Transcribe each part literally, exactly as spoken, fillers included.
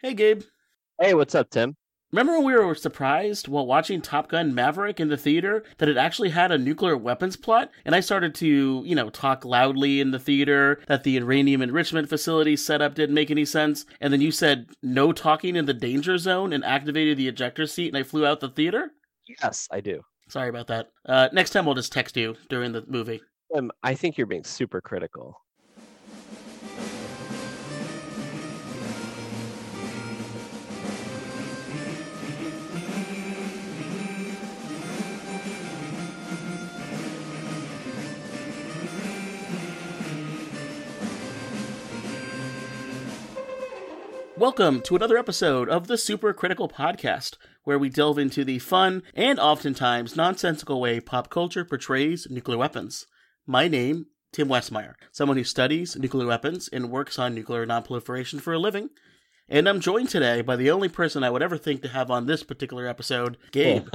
Hey, Gabe. Hey, what's up, Tim? Remember when we were surprised while watching Top Gun Maverick in the theater that it actually had a nuclear weapons plot? And I started to, you know, talk loudly in the theater that the uranium enrichment facility setup didn't make any sense. And then you said no talking in the danger zone and activated the ejector seat and I flew out the theater? Yes, I do. Sorry about that. Uh, next time we'll just text you during the movie. Um, I think you're being super critical. Welcome to another episode of the Super Critical Podcast, where we delve into the fun and oftentimes nonsensical way pop culture portrays nuclear weapons. My name, Tim Westmeyer, someone who studies nuclear weapons and works on nuclear nonproliferation for a living. And I'm joined today by the only person I would ever think to have on this particular episode, Gabe.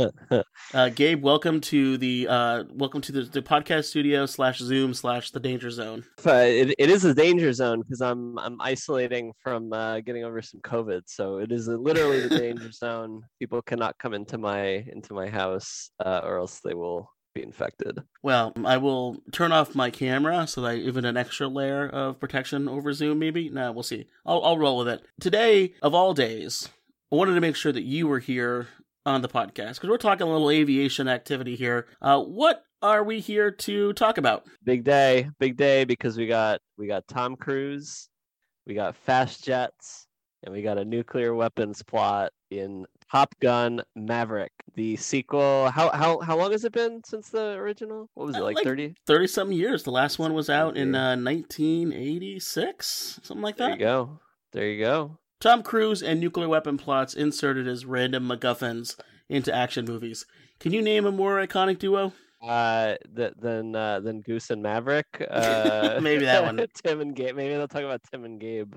uh, Gabe, welcome to the uh, welcome to the, the podcast studio slash Zoom slash the Danger Zone. Uh, it, it is the Danger Zone because I'm I'm isolating from uh, getting over some COVID, so it is literally the Danger Zone. People cannot come into my into my house, uh, or else they will be infected. Well, I will turn off my camera so that I even an extra layer of protection over Zoom, maybe? No, we'll see. I'll, I'll roll with it. Today, of all days, I wanted to make sure that you were here on the podcast because we're talking a little aviation activity here. Uh, what are we here to talk about? Big day. Big day because we got we got Tom Cruise, we got fast jets, and we got a nuclear weapons plot in Top Gun Maverick, the sequel. How how how long has it been since the original? What was it, like, like thirty? thirty-something years. The last one was out in uh, nineteen eighty-six, something like that. There you go. There you go. Tom Cruise and nuclear weapon plots inserted as random MacGuffins into action movies. Can you name a more iconic duo? Uh, th- than uh, than Goose and Maverick. Uh, maybe that one. Tim and Gabe. Maybe they'll talk about Tim and Gabe.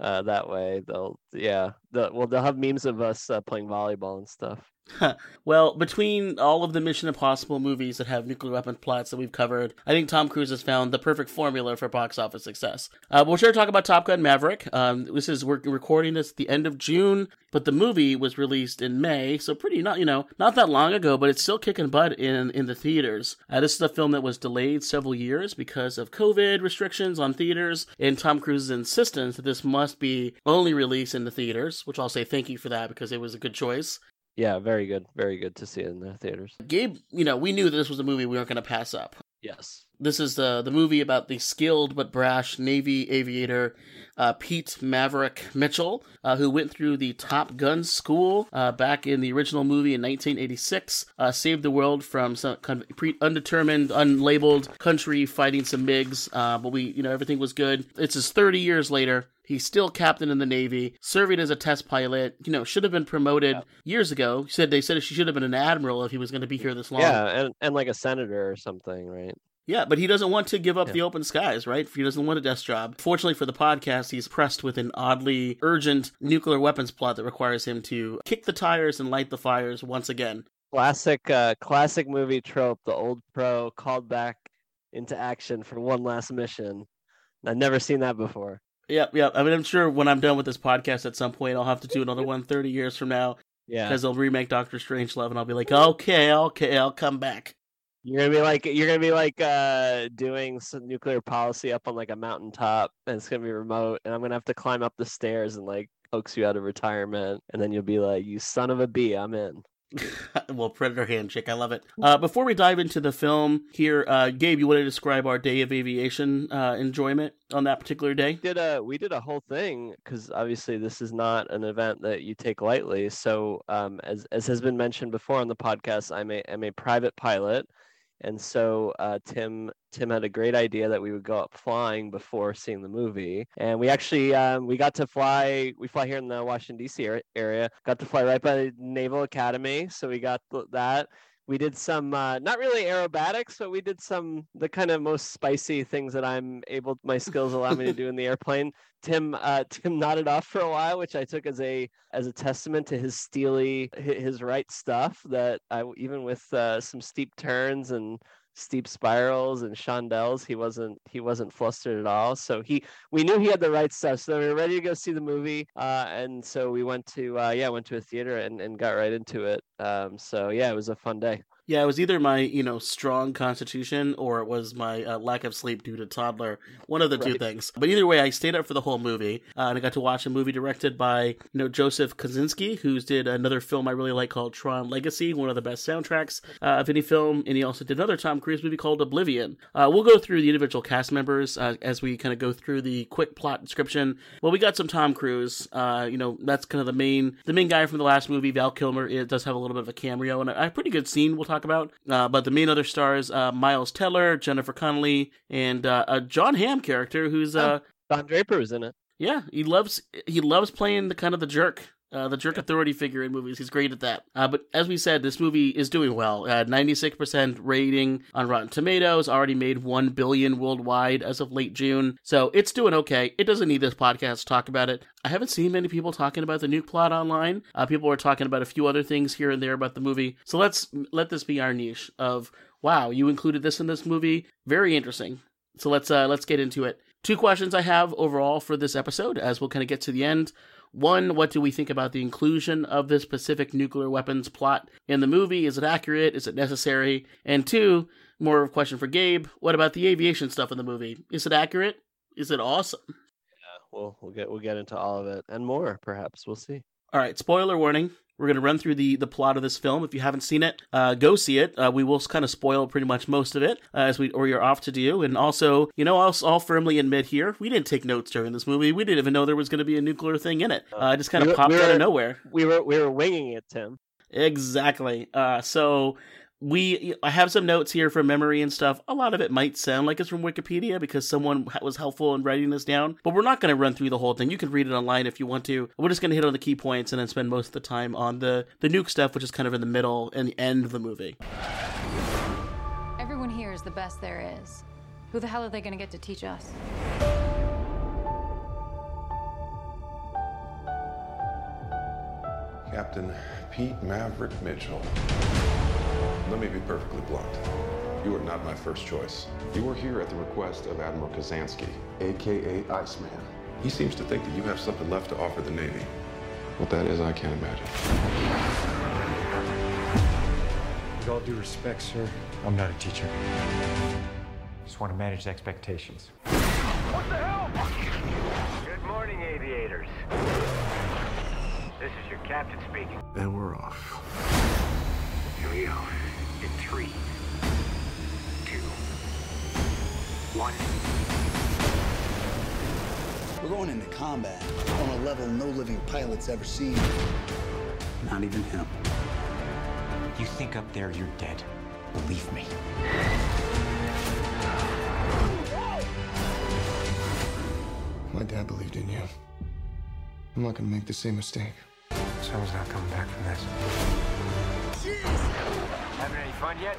Uh, that way, they'll yeah, the, well, they'll have memes of us uh, playing volleyball and stuff. Huh. Well, between all of the Mission Impossible movies that have nuclear weapon plots that we've covered, I think Tom Cruise has found the perfect formula for box office success. Uh, we're sure to talk about Top Gun Maverick. Um, this is we're recording this at the end of June, but the movie was released in May, so pretty not you know not that long ago, but it's still kicking butt in in the theaters. Uh, this is a film that was delayed several years because of COVID restrictions on theaters and Tom Cruise's insistence that this must be only released in the theaters, which I'll say thank you for that because it was a good choice. Yeah, very good. Very good to see it in the theaters. Gabe, you know, we knew this was a movie we weren't going to pass up. Yes. This is the the movie about the skilled but brash Navy aviator uh, Pete Maverick Mitchell, uh, who went through the Top Gun school uh, back in the original movie in nineteen eighty-six, uh, saved the world from some kind of pre- undetermined, unlabeled country fighting some MiGs, uh, but we, you know, everything was good. It's just thirty years later. He's still captain in the Navy, serving as a test pilot, you know, should have been promoted yeah. years ago. Said They said she should have been an admiral if he was going to be here this long. Yeah, and, and like a senator or something, right? Yeah, but he doesn't want to give up yeah. the open skies, right? He doesn't want a desk job. Fortunately for the podcast, he's pressed with an oddly urgent nuclear weapons plot that requires him to kick the tires and light the fires once again. Classic, uh, classic movie trope, the old pro called back into action for one last mission. I've never seen that before. Yep, yep. I mean, I'm sure when I'm done with this podcast at some point, I'll have to do another one thirty years from now. Yeah. Because they'll remake Doctor Strangelove, and I'll be like, okay, okay, I'll come back. You're gonna be like, you're gonna be like, uh, doing some nuclear policy up on like a mountaintop, and it's gonna be remote, and I'm gonna have to climb up the stairs and like coax you out of retirement, and then you'll be like, you son of a bee, I'm in. Well, Predator handshake. I love it. Uh, before we dive into the film here, uh, Gabe, you want to describe our day of aviation uh, enjoyment on that particular day? We did a, we did a whole thing because obviously this is not an event that you take lightly. So um, as, as has been mentioned before on the podcast, I'm a, I'm a private pilot. And so uh, Tim Tim had a great idea that we would go up flying before seeing the movie. And we actually, um, we got to fly, we fly here in the Washington, D C area, got to fly right by the Naval Academy. So we got that. We did some, uh, not really aerobatics, but we did some, the kind of most spicy things that I'm able, my skills allow me to do in the airplane. Tim uh, Tim nodded off for a while, which I took as a as a testament to his steely, his right stuff that I, even with uh, some steep turns and steep spirals and chandelles. He wasn't he wasn't flustered at all. So he we knew he had the right stuff. So we were ready to go see the movie. Uh, and so we went to uh, yeah went to a theater and, and got right into it. Um, so yeah, it was a fun day. Yeah, it was either my, you know, strong constitution or it was my uh, lack of sleep due to toddler. One of the right. two things. But either way, I stayed up for the whole movie, uh, and I got to watch a movie directed by, you know, Joseph Kosinski, who's did another film I really like called Tron Legacy, one of the best soundtracks uh, of any film. And he also did another Tom Cruise movie called Oblivion. Uh, we'll go through the individual cast members uh, as we kind of go through the quick plot description. Well, we got some Tom Cruise. Uh, you know, that's kind of the main the main guy from the last movie. Val Kilmer it does have a little bit of a cameo and a, a pretty good scene we'll talk about, uh, but the main other stars, uh, Miles Teller, Jennifer Connelly, and uh, a John Hamm character who's uh, Don Draper was in it. Yeah, he loves he loves playing the kind of the jerk. Uh, the jerk authority figure in movies. He's great at that. Uh, but as we said, this movie is doing well. Uh, ninety-six percent rating on Rotten Tomatoes, already made one billion dollars worldwide as of late June. So it's doing okay. It doesn't need this podcast to talk about it. I haven't seen many people talking about the nuke plot online. Uh, people were talking about a few other things here and there about the movie. So let's let this be our niche of, wow, you included this in this movie. Very interesting. So let's uh, let's get into it. Two questions I have overall for this episode as we'll kind of get to the end. One, what do we think about the inclusion of this specific nuclear weapons plot in the movie? Is it accurate? Is it necessary? And two, more of a question for Gabe, what about the aviation stuff in the movie? Is it accurate? Is it awesome? Yeah, well, we'll get we'll get into all of it and more, perhaps. We'll see. All right, spoiler warning. We're going to run through the, the plot of this film. If you haven't seen it, uh, go see it. Uh, we will kind of spoil pretty much most of it, uh, as we or you're off to do. And also, you know, I'll, I'll firmly admit here, we didn't take notes during this movie. We didn't even know there was going to be a nuclear thing in it. Uh, it just kind of we were, popped we were, out of nowhere. We were we were winging it, Tim. Exactly. Uh, so... We, I have some notes here from memory and stuff. A lot of it might sound like it's from Wikipedia because someone was helpful in writing this down, but we're not going to run through the whole thing. You can read it online if you want to. We're just going to hit on the key points and then spend most of the time on the, the nuke stuff, which is kind of in the middle and the end of the movie. Everyone here is the best there is. Who the hell are they going to get to teach us? Captain Pete Maverick Mitchell. Let me be perfectly blunt. You are not my first choice. You were here at the request of Admiral Kosinski, a k a. Iceman. He seems to think that you have something left to offer the Navy. What that is, I can't imagine. With all due respect, sir, I'm not a teacher. Just want to manage expectations. What the hell? Good morning, aviators. This is your captain speaking. And we're off. Here we go. In three, two, one. We're going into combat on a level no living pilot's ever seen. Not even him. You think up there you're dead. Believe me. My dad believed in you. I'm not gonna make the same mistake. Someone's not coming back from this. Jeez! Having any fun yet?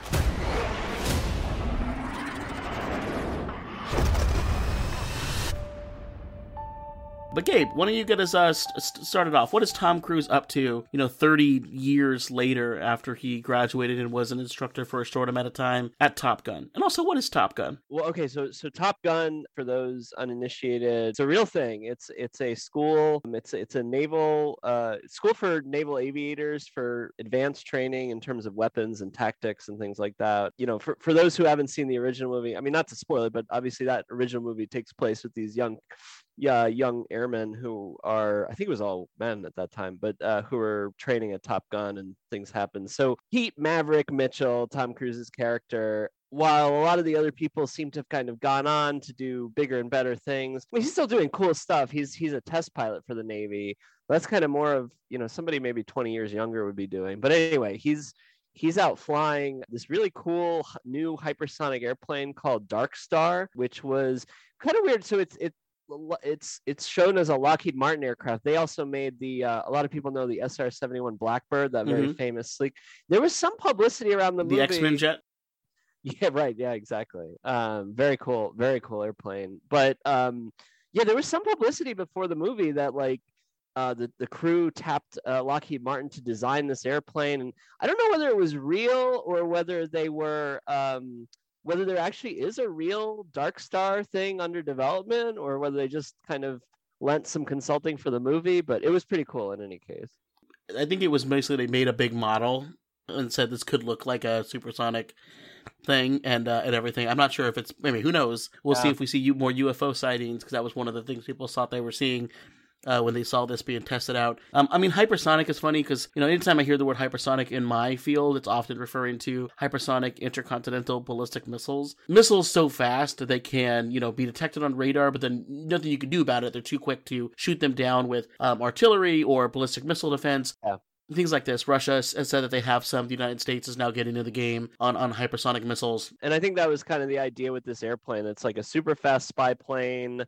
But Gabe, why don't you get us uh, st- started off? What is Tom Cruise up to, you know, thirty years later after he graduated and was an instructor for a short amount of time at Top Gun? And also, what is Top Gun? Well, okay, so so Top Gun, for those uninitiated, it's a real thing. It's it's a school. It's it's a naval uh, school for naval aviators for advanced training in terms of weapons and tactics and things like that. You know, for, for those who haven't seen the original movie, I mean, not to spoil it, but obviously that original movie takes place with these young. Yeah, young airmen who are, I think it was all men at that time, but uh, who were training at Top Gun and things happened. So Pete Maverick Mitchell, Tom Cruise's character, while a lot of the other people seem to have kind of gone on to do bigger and better things, I mean, he's still doing cool stuff. He's he's a test pilot for the Navy. That's kind of more of, you know, somebody maybe twenty years younger would be doing. But anyway, he's He's out flying this really cool new hypersonic airplane called Dark Star, which was kind of weird. So it's it's It's it's shown as a Lockheed Martin aircraft. They also made the, uh, a lot of people know the S R seventy-one Blackbird, that very mm-hmm. famous sleek. There was some publicity around the, the movie. The X-Men jet? Yeah, right. Yeah, exactly. Um, very cool. Very cool airplane. But um, yeah, there was some publicity before the movie that like, Uh, the, the crew tapped uh, Lockheed Martin to design this airplane. And I don't know whether it was real or whether they were um, whether there actually is a real Dark Star thing under development or whether they just kind of lent some consulting for the movie, but it was pretty cool in any case. I think it was basically they made a big model and said this could look like a supersonic thing and uh, and everything. I'm not sure if it's, I mean, who knows? We'll yeah. see if we see u- more U F O sightings, because that was one of the things people thought they were seeing uh, when they saw this being tested out. Um, I mean, hypersonic is funny because, you know, anytime I hear the word hypersonic in my field, it's often referring to hypersonic intercontinental ballistic missiles. Missiles so fast that they can, you know, be detected on radar, but then nothing you can do about it. They're too quick to shoot them down with um, artillery or ballistic missile defense. Yeah. Things like this. Russia has said that they have some. The United States is now getting into the game on, on hypersonic missiles. And I think that was kind of the idea with this airplane. It's like a super fast spy plane.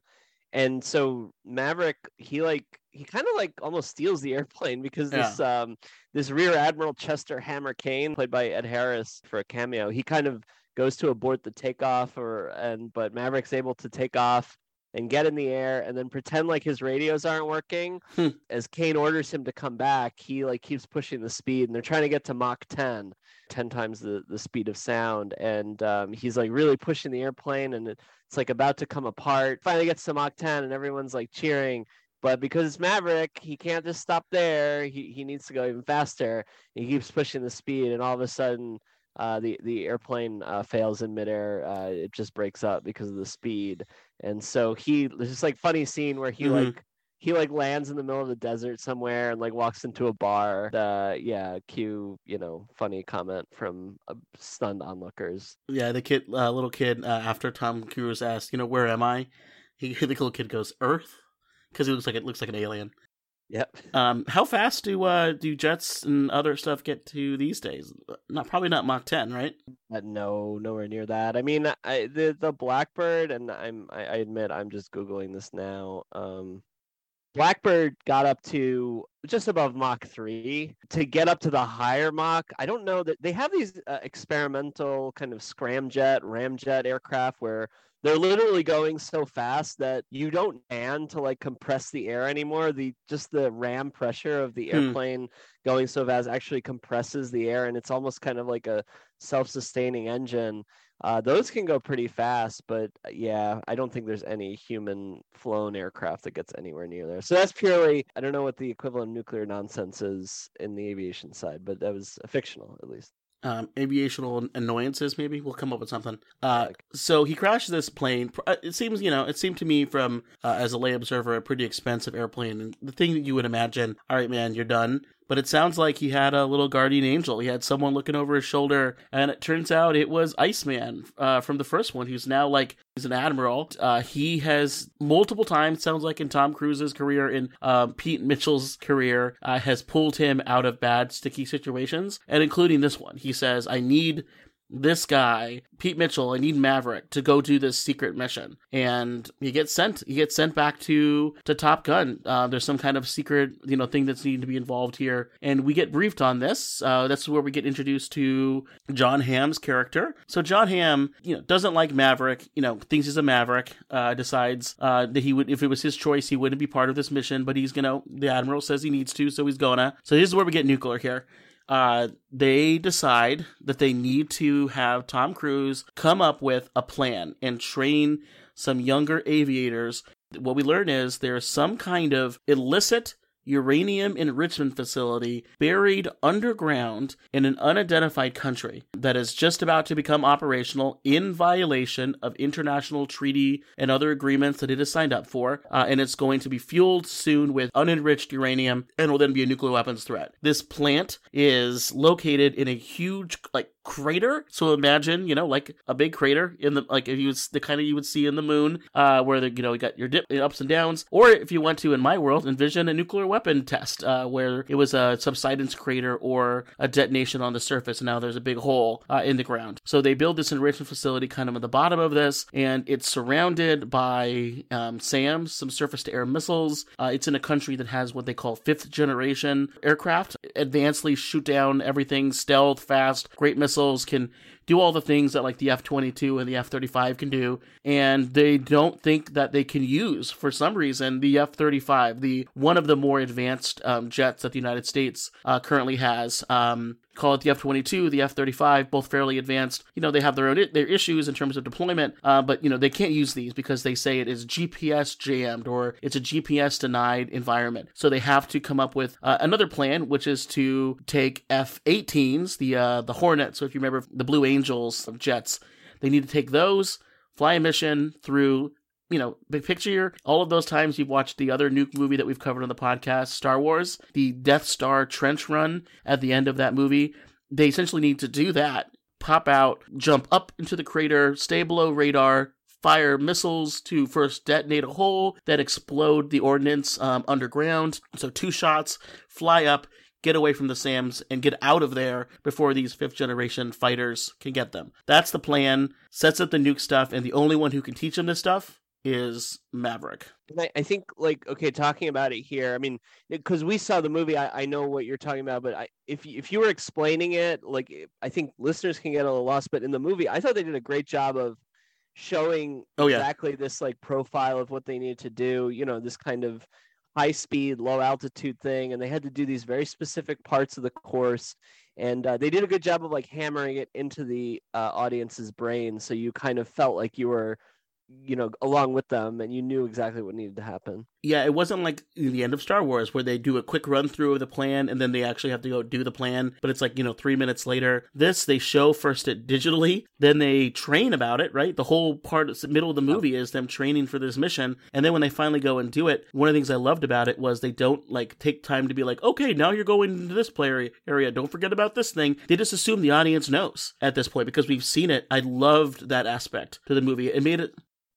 And so Maverick, he like, he kind of like almost steals the airplane because this yeah. um, this Rear Admiral Chester Hammer Kane, played by Ed Harris for a cameo, he kind of goes to abort the takeoff, or and but Maverick's able to take off and get in the air and then pretend like his radios aren't working. Hmm. As Kane orders him to come back, he like keeps pushing the speed, and they're trying to get to Mach ten, ten times the, the speed of sound. And um, he's like really pushing the airplane, and it's like about to come apart. Finally gets to Mach ten and everyone's like cheering. But because it's Maverick, he can't just stop there. He, he needs to go even faster. He keeps pushing the speed, and all of a sudden Uh, the, the airplane uh, fails in midair. Uh, it just breaks up because of the speed. And so he, there's this like funny scene where he mm-hmm. like, he like lands in the middle of the desert somewhere and like walks into a bar. Uh, yeah. Cue, you know, funny comment from uh, stunned onlookers. Yeah. The kid, uh, little kid, uh, after Tom Cruise asked, you know, where am I? He, the little kid goes, Earth. Cause it looks like, it looks like an alien. Yep. Um, how fast do uh, do jets and other stuff get to these days? Not probably not Mach ten, right? Uh, no, nowhere near that. I mean, I, the the Blackbird, and I'm I, I admit I'm just googling this now. Um, Blackbird got up to just above Mach three. To get up to the higher Mach, I don't know that they have these uh, experimental kind of scramjet, ramjet aircraft where they're literally going so fast that you don't land to like compress the air anymore. The just the ram pressure of the airplane hmm. going so fast actually compresses the air, and it's almost kind of like a self-sustaining engine. Uh, those can go pretty fast, but yeah, I don't think there's any human flown aircraft that gets anywhere near there. So that's purely, I don't know what the equivalent of nuclear nonsense is in the aviation side, but that was fictional at least. Um, aviational annoyances, maybe we'll come up with something. Uh, so he crashed this plane. It seems, you know, it seemed to me from uh, as a lay observer, a pretty expensive airplane, and the thing that you would imagine. All right, man, you're done. But it sounds like he had a little guardian angel. He had someone looking over his shoulder, and it turns out it was Iceman uh, from the first one, who's now like he's an admiral. Uh, he has multiple times, sounds like in Tom Cruise's career, in um, Pete Mitchell's career, uh, has pulled him out of bad, sticky situations, and including this one. He says, "I need this guy, Pete Mitchell. I need Maverick to go do this secret mission," and he gets sent. He gets sent back to to Top Gun. Uh, there's some kind of secret, you know, thing that's needing to be involved here, and we get briefed on this. Uh, that's where we get introduced to John Hamm's character. So John Hamm, you know, doesn't like Maverick. You know, thinks he's a Maverick. Uh, decides uh, that he would, if it was his choice, he wouldn't be part of this mission. But he's gonna. The Admiral says he needs to, so he's gonna. So this is where we get nuclear here. Uh, they decide that they need to have Tom Cruise come up with a plan and train some younger aviators. What we learn is there's some kind of illicit uranium enrichment facility buried underground in an unidentified country that is just about to become operational in violation of international treaty and other agreements that it has signed up for, uh, and it's going to be fueled soon with unenriched uranium and will then be a nuclear weapons threat. This plant is located in a huge, like, crater. So imagine, you know, like a big crater in the, like if you was the kind of you would see in the moon, uh, where the, you know, you got your dip, ups and downs, or if you want to, in my world, envision a nuclear weapon test, uh, where it was a subsidence crater or a detonation on the surface. And now there's a big hole uh, in the ground. So they build this enrichment facility kind of at the bottom of this, and it's surrounded by um, SAMs, some surface to air missiles. Uh, it's in a country that has what they call fifth generation aircraft, advancedly shoot down everything, stealth, fast, great missiles. Can do all the things that like the F twenty-two and the F thirty-five can do, and they don't think that they can use, for some reason, the F thirty-five, the one of the more advanced um, jets that the United States uh, currently has. Um, Call it the F twenty-two, the F thirty-five, both fairly advanced. You know, they have their own I- their issues in terms of deployment, uh, but, you know, they can't use these because they say it is G P S jammed or it's a G P S denied environment. So they have to come up with uh, another plan, which is to take F eighteens, the uh, the Hornet, so if you remember the Blue Angels of jets, they need to take those, fly a mission through... You know, big picture, all of those times you've watched the other nuke movie that we've covered on the podcast, Star Wars, the Death Star trench run at the end of that movie, they essentially need to do that, pop out, jump up into the crater, stay below radar, fire missiles to first detonate a hole, then explode the ordnance um, underground. So two shots, fly up, get away from the SAMs, and get out of there before these fifth-generation fighters can get them. That's the plan, sets up the nuke stuff, and the only one who can teach them this stuff is Maverick. And I think, like, okay, talking about it here, I mean, because we saw the movie, I, I know what you're talking about, but I, if, if you were explaining it, like, I think listeners can get a little lost, but in the movie, I thought they did a great job of showing oh, yeah. exactly this, like, profile of what they needed to do, you know, this kind of high-speed, low-altitude thing, and they had to do these very specific parts of the course, and uh, they did a good job of, like, hammering it into the uh, audience's brain, so you kind of felt like you were, you know, along with them, and you knew exactly what needed to happen. Yeah, it wasn't like the end of Star Wars where they do a quick run through of the plan and then they actually have to go do the plan, but it's like, you know, three minutes later. This, they show first it digitally, then they train about it, right? The whole part, the middle of the movie is them training for this mission, and then when they finally go and do it, one of the things I loved about it was they don't, like, take time to be like, okay, now you're going into this play area, don't forget about this thing. They just assume the audience knows at this point because we've seen it. I loved that aspect to the movie. It made it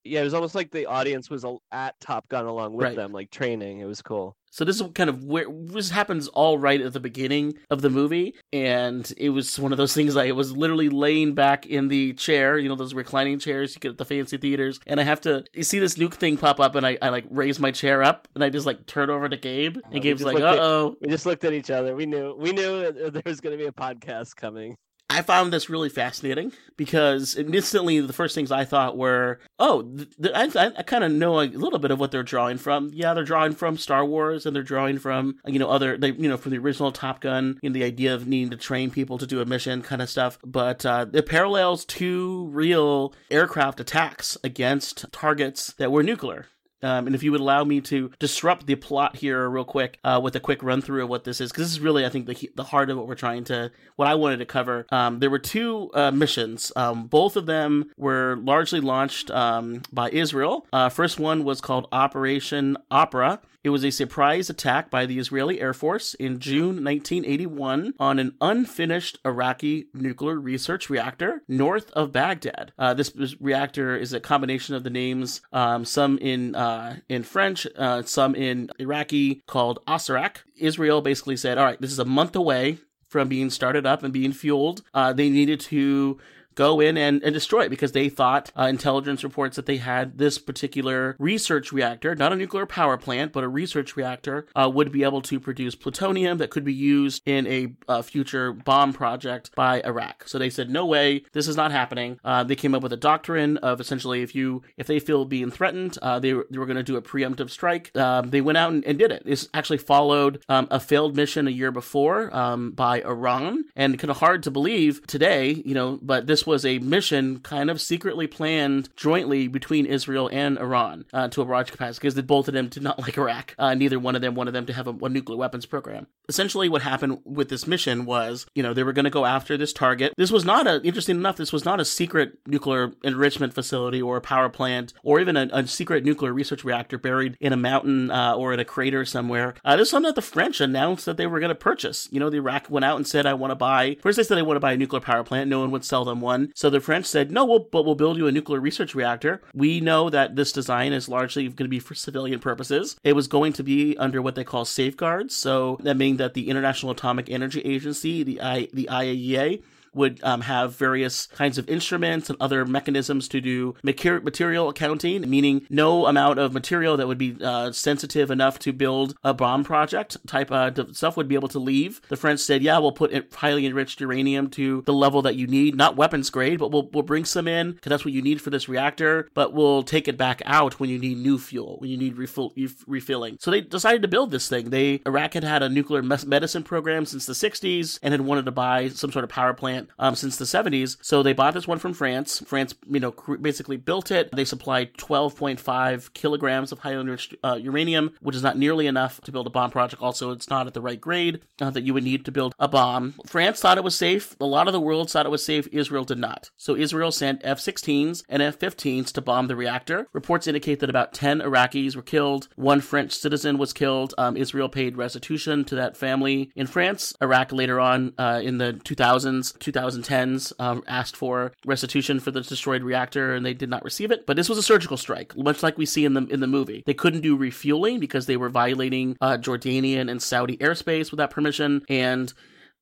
Yeah, it was almost like the audience was at Top Gun along with right. them, like training. It was cool. So this is kind of where this happens all right at the beginning of the movie. And it was one of those things, I was literally laying back in the chair, you know, those reclining chairs you get at the fancy theaters. And I have to you see this nuke thing pop up and I, I like raise my chair up and I just like turn over to Gabe. And uh, Gabe's like, uh-oh. At, we just looked at each other. We knew, we knew there was going to be a podcast coming. I found this really fascinating because instantly the first things I thought were, oh, th- th- I, I kind of know a little bit of what they're drawing from. Yeah, they're drawing from Star Wars and they're drawing from, you know, other, they, you know, from the original Top Gun, you know, the idea of needing to train people to do a mission kind of stuff. But uh, it parallels two real aircraft attacks against targets that were nuclear. Um, and if you would allow me to disrupt the plot here real quick uh, with a quick run through of what this is, because this is really, I think, the the heart of what we're trying to, what I wanted to cover. Um, there were two uh, missions. Um, both of them were largely launched um, by Israel. Uh, first one was called Operation Opera. It was a surprise attack by the Israeli Air Force in June nineteen eighty-one on an unfinished Iraqi nuclear research reactor north of Baghdad. Uh, this reactor is a combination of the names, um, some in uh, in French, uh, some in Iraqi, called Osirak. Israel basically said, all right, this is a month away from being started up and being fueled. Uh, they needed to go in and, and destroy it because they thought uh, intelligence reports that they had this particular research reactor, not a nuclear power plant, but a research reactor, uh, would be able to produce plutonium that could be used in a uh, future bomb project by Iraq. So they said, no way, this is not happening. Uh, they came up with a doctrine of essentially if you if they feel being threatened, uh, they, they were going to do a preemptive strike. Um, they went out and, and did it. This actually followed um, a failed mission a year before um, by Iran, and kind of hard to believe today, you know, but this was a mission kind of secretly planned jointly between Israel and Iran uh, to a large capacity because both of them did not like Iraq. Uh, neither one of them wanted them to have a, a nuclear weapons program. Essentially what happened with this mission was, you know, they were going to go after this target. This was not a, interesting enough, this was not a secret nuclear enrichment facility or a power plant or even a, a secret nuclear research reactor buried in a mountain uh, or in a crater somewhere. Uh, this is something that the French announced that they were going to purchase. You know, the Iraq went out and said, I want to buy, first they said they want to buy a nuclear power plant. No one would sell them one. So the French said, no, we'll, but we'll build you a nuclear research reactor. We know that this design is largely going to be for civilian purposes. It was going to be under what they call safeguards. So that means that the International Atomic Energy Agency, the I, the I A E A, would um, have various kinds of instruments and other mechanisms to do material accounting, meaning no amount of material that would be uh, sensitive enough to build a bomb project type uh, stuff would be able to leave. The French said, yeah, we'll put highly enriched uranium to the level that you need, not weapons grade, but we'll, we'll bring some in because that's what you need for this reactor, but we'll take it back out when you need new fuel, when you need refill, refilling. So they decided to build this thing. They Iraq had had a nuclear medicine program since the sixties and had wanted to buy some sort of power plant um, since the seventies. So they bought this one from France. France, you know, basically built it. They supplied twelve point five kilograms of highly enriched uh, uranium, which is not nearly enough to build a bomb project. Also, it's not at the right grade uh, that you would need to build a bomb. France thought it was safe. A lot of the world thought it was safe. Israel did not. So Israel sent F sixteens and F fifteens to bomb the reactor. Reports indicate that about ten Iraqis were killed. One French citizen was killed. Um, Israel paid restitution to that family in France. Iraq later on uh, in the two thousands, twenty tens um, asked for restitution for the destroyed reactor, and they did not receive it. But this was a surgical strike, much like we see in the in the movie. They couldn't do refueling because they were violating uh, Jordanian and Saudi airspace without permission, and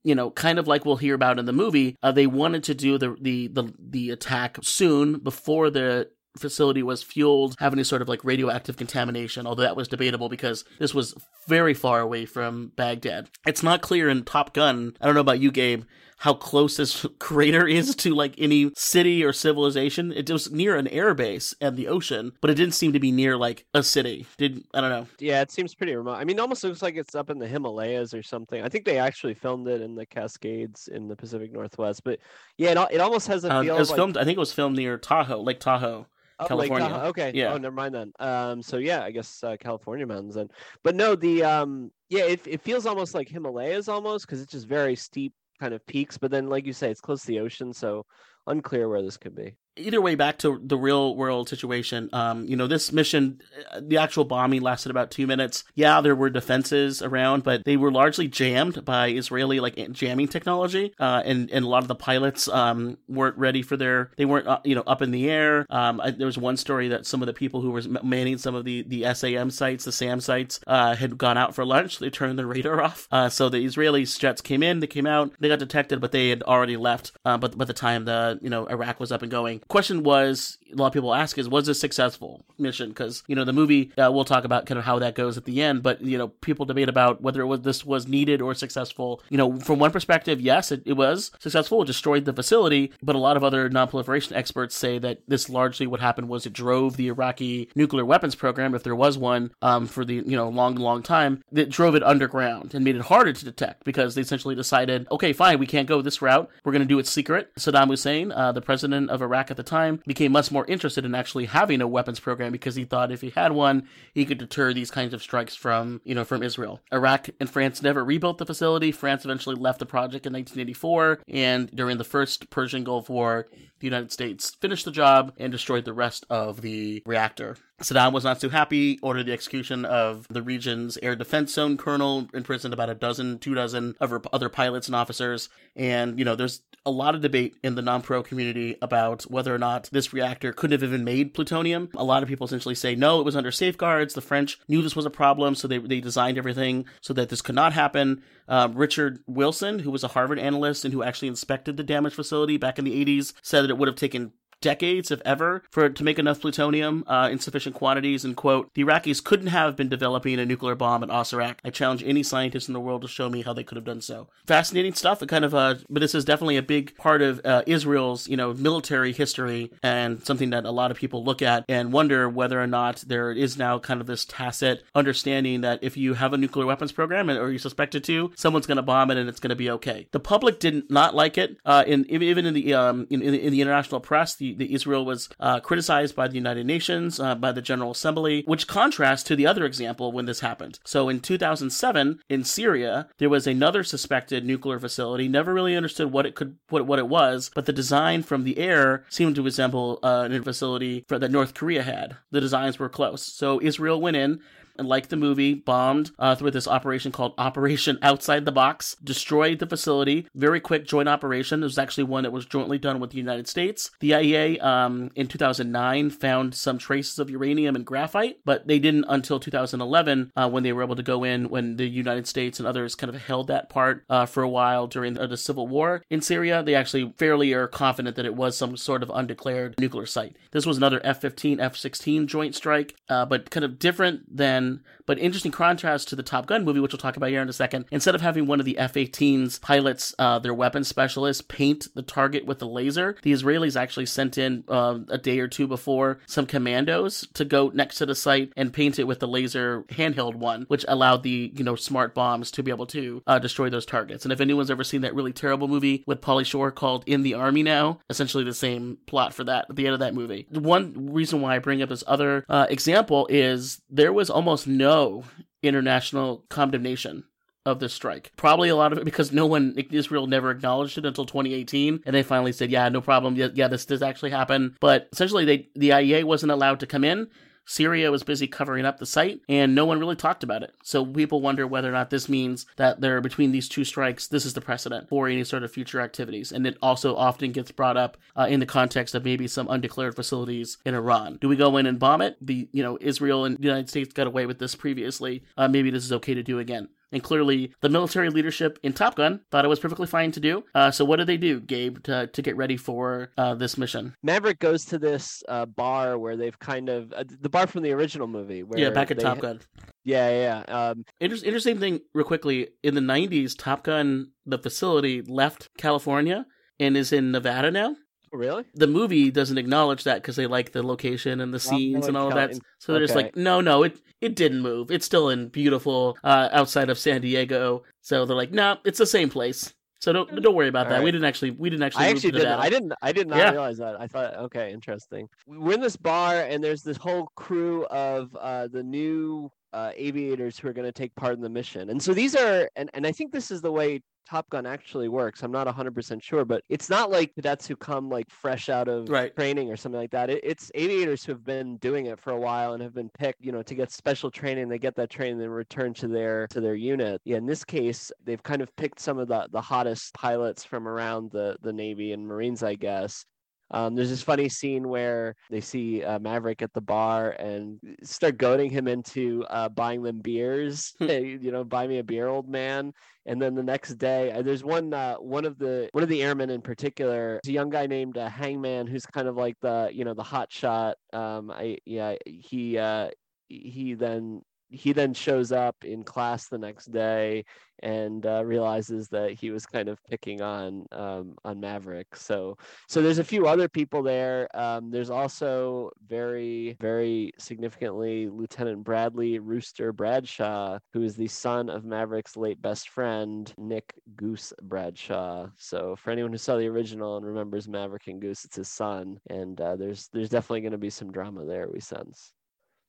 you know, kind of like we'll hear about in the movie, uh, they wanted to do the the the, the attack soon before the facility was fueled, have any sort of like radioactive contamination, although that was debatable because this was very far away from Baghdad. It's not clear in Top Gun, I don't know about you, Gabe, how close this crater is to like any city or civilization. It was near an air base and the ocean, but it didn't seem to be near like a city. Did I don't know. Yeah, it seems pretty remote. I mean, it almost looks like it's up in the Himalayas or something. I think they actually filmed it in the Cascades in the Pacific Northwest, but yeah, it, it almost has a feel um, it was like... filmed, I think it was filmed near Tahoe, Lake Tahoe. Oh, California. Like, uh, okay. Yeah. Oh, never mind then. Um. So yeah, I guess uh, California mountains then. But no, the um. Yeah, it it feels almost like Himalayas almost because it's just very steep kind of peaks. But then, like you say, it's close to the ocean, so unclear where this could be. Either way, back to the real world situation. Um, you know, this mission, the actual bombing lasted about two minutes. Yeah, there were defenses around, but they were largely jammed by Israeli like jamming technology. Uh, and, and a lot of the pilots um, weren't ready for their, they weren't, uh, you know, up in the air. Um, I, there was one story that some of the people who were manning some of the, the SAM sites, the SAM sites, uh, had gone out for lunch. They turned their radar off. Uh, so the Israeli jets came in, they came out, they got detected, but they had already left. Uh, but by the time the, you know, Iraq was up and going. Question was, a lot of people ask is, was this successful mission? Because, you know, the movie, uh, we'll talk about kind of how that goes at the end, but, you know, people debate about whether it was this was needed or successful. You know, from one perspective, yes, it, it was successful. It destroyed the facility, but a lot of other nonproliferation experts say that this largely what happened was it drove the Iraqi nuclear weapons program, if there was one, um, for the, you know, long, long time, that drove it underground and made it harder to detect because they essentially decided, okay, fine, we can't go this route. We're going to do it secret. Saddam Hussein, uh, the president of Iraq at the time, became much more interested in actually having a weapons program because he thought if he had one, he could deter these kinds of strikes from, you know, from Israel. Iraq and France never rebuilt the facility. France eventually left the project in nineteen eighty-four, and during the first Persian Gulf War, the United States finished the job and destroyed the rest of the reactor. Saddam was not too happy, ordered the execution of the region's air defense zone colonel, imprisoned about a dozen, two dozen of other pilots and officers. And, you know, there's a lot of debate in the non-pro community about whether or not this reactor could have even made plutonium. A lot of people essentially say, no, it was under safeguards. The French knew this was a problem, so they, they designed everything so that this could not happen. Um, Richard Wilson, who was a Harvard analyst and who actually inspected the damaged facility back in the eighties, said that it would have taken decades, if ever, for to make enough plutonium uh, in sufficient quantities, and quote, the Iraqis couldn't have been developing a nuclear bomb at Osirak. I challenge any scientist in the world to show me how they could have done so. Fascinating stuff. It kind of, uh, but this is definitely a big part of uh, Israel's, you know, military history, and something that a lot of people look at and wonder whether or not there is now kind of this tacit understanding that if you have a nuclear weapons program, or you suspect it to, someone's going to bomb it and it's going to be okay. The public didn't not like it. Uh, in even in the um, in, in the international press, the The Israel was uh, criticized by the United Nations, uh, by the General Assembly, which contrasts to the other example when this happened. So in two thousand seven, in Syria, there was another suspected nuclear facility. Never really understood what it could, what, what it was, but the design from the air seemed to resemble uh, a facility for, that North Korea had. The designs were close. So Israel went in. and, like the movie, bombed uh, through this operation called Operation Outside the Box, destroyed the facility. Very quick joint operation. It was actually one that was jointly done with the United States. The I E A um, in two thousand nine found some traces of uranium and graphite, but they didn't until two thousand eleven uh, when they were able to go in, when the United States and others kind of held that part uh, for a while during the, the civil war in Syria. They actually fairly are confident that it was some sort of undeclared nuclear site. This was another F fifteen, F sixteen joint strike, uh, but kind of different than, but interesting contrast to the Top Gun movie, which we'll talk about here in a second. Instead of having one of the F eighteen's pilots, uh, their weapons specialists, paint the target with the laser, the Israelis actually sent in uh, a day or two before some commandos to go next to the site and paint it with the laser handheld one, which allowed the, you know, smart bombs to be able to uh, destroy those targets. And if anyone's ever seen that really terrible movie with Pauly Shore called In the Army Now, essentially the same plot for that at the end of that movie. One reason why I bring up this other uh, example is there was almost no international condemnation of this strike. Probably a lot of it because no one, Israel never acknowledged it until twenty eighteen, and they finally said, yeah, no problem, yeah, yeah this does actually happen. But essentially, they, the I E A wasn't allowed to come in. Syria was busy covering up the site, and no one really talked about it. So people wonder whether or not this means that there, between these two strikes, this is the precedent for any sort of future activities. And it also often gets brought up uh, in the context of maybe some undeclared facilities in Iran. Do we go in and bomb it? The, you know, Israel and the United States got away with this previously. Uh, maybe this is okay to do again. And clearly, the military leadership in Top Gun thought it was perfectly fine to do. Uh, so what did they do, Gabe, to, to get ready for uh, this mission? Maverick goes to this uh, bar where they've kind of... Uh, the bar from the original movie. Where yeah, back at Top Gun. Yeah, yeah. Um, Inter- interesting thing, real quickly. In the nineties, Top Gun, the facility, left California and is in Nevada now. Really? The movie doesn't acknowledge that because they like the location and the scenes and all of that. So they're okay. Just like, no, no, it it didn't move. It's still in beautiful uh, outside of San Diego. So they're like, no, nah, it's the same place. So don't don't worry about all that. Right. We didn't actually we didn't actually. I move actually didn't. Nevada. I didn't. I did not yeah. realize that. I thought, okay, interesting. We're in this bar and there's this whole crew of uh, the new uh, aviators who are going to take part in the mission. And so these are, and, and I think this is the way Top Gun actually works. I'm not one hundred percent sure, but it's not like cadets who come like fresh out of right. training or something like that. It, it's aviators who have been doing it for a while and have been picked, you know, to get special training. They get that training and return to their to their unit. Yeah, in this case, they've kind of picked some of the, the hottest pilots from around the, the Navy and Marines, I guess. Um, there's this funny scene where they see uh, Maverick at the bar and start goading him into uh, buying them beers. Hey, you know, buy me a beer, old man. And then the next day, uh, there's one uh, one of the one of the airmen in particular, it's a young guy named uh, Hangman, who's kind of like the you know the hot shot. Um, I yeah he uh, he then. He then shows up in class the next day and uh, realizes that he was kind of picking on um, on Maverick. So so there's a few other people there. Um, there's also very, very significantly Lieutenant Bradley Rooster Bradshaw, who is the son of Maverick's late best friend, Nick Goose Bradshaw. So for anyone who saw the original and remembers Maverick and Goose, it's his son. And uh, there's there's definitely going to be some drama there, we sense.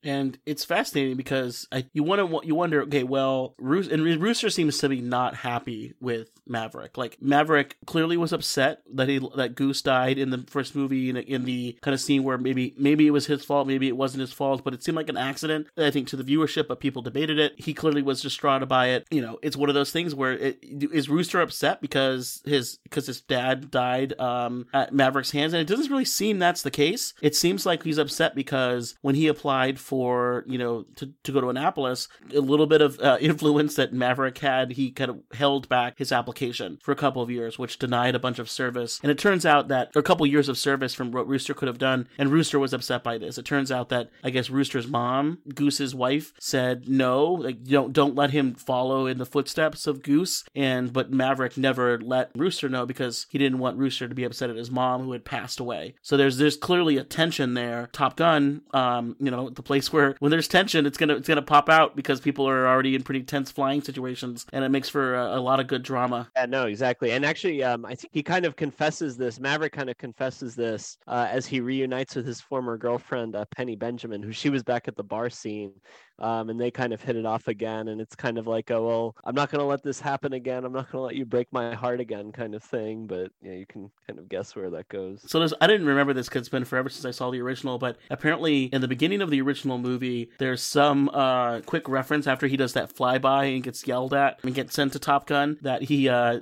And it's fascinating because I, you want to you wonder, okay, well, Roos, and Rooster seems to be not happy with Maverick. Like Maverick clearly was upset that he that Goose died in the first movie, in, in the kind of scene where maybe maybe it was his fault, maybe it wasn't his fault, but it seemed like an accident. I think to the viewership, but people debated it. He clearly was distraught by it. You know, it's one of those things where it, is Rooster upset because his because his dad died um, at Maverick's hands, and it doesn't really seem that's the case. It seems like he's upset because when he applied for for, you know, to, to go to Annapolis, a little bit of uh, influence that Maverick had, he kind of held back his application for a couple of years, which denied a bunch of service. And it turns out that a couple of years of service from what Rooster could have done, and Rooster was upset by this. It turns out that, I guess, Rooster's mom, Goose's wife, said no, like, don't, don't let him follow in the footsteps of Goose. And, but Maverick never let Rooster know because he didn't want Rooster to be upset at his mom who had passed away. So there's, there's clearly a tension there. Top Gun, um, you know, the place where when there's tension, it's gonna it's gonna pop out because people are already in pretty tense flying situations, and it makes for a, a lot of good drama. Yeah, no, exactly. And actually, um, I think he kind of confesses this. Maverick kind of confesses this uh, as he reunites with his former girlfriend, uh, Penny Benjamin, who she was back at the bar scene Um, and they kind of hit it off again. And it's kind of like, oh, well, I'm not going to let this happen again. I'm not going to let you break my heart again kind of thing. But yeah, you can kind of guess where that goes. So there's, I didn't remember this because it's been forever since I saw the original. But apparently in the beginning of the original movie, there's some uh, quick reference after he does that flyby and gets yelled at and gets sent to Top Gun that he... Uh,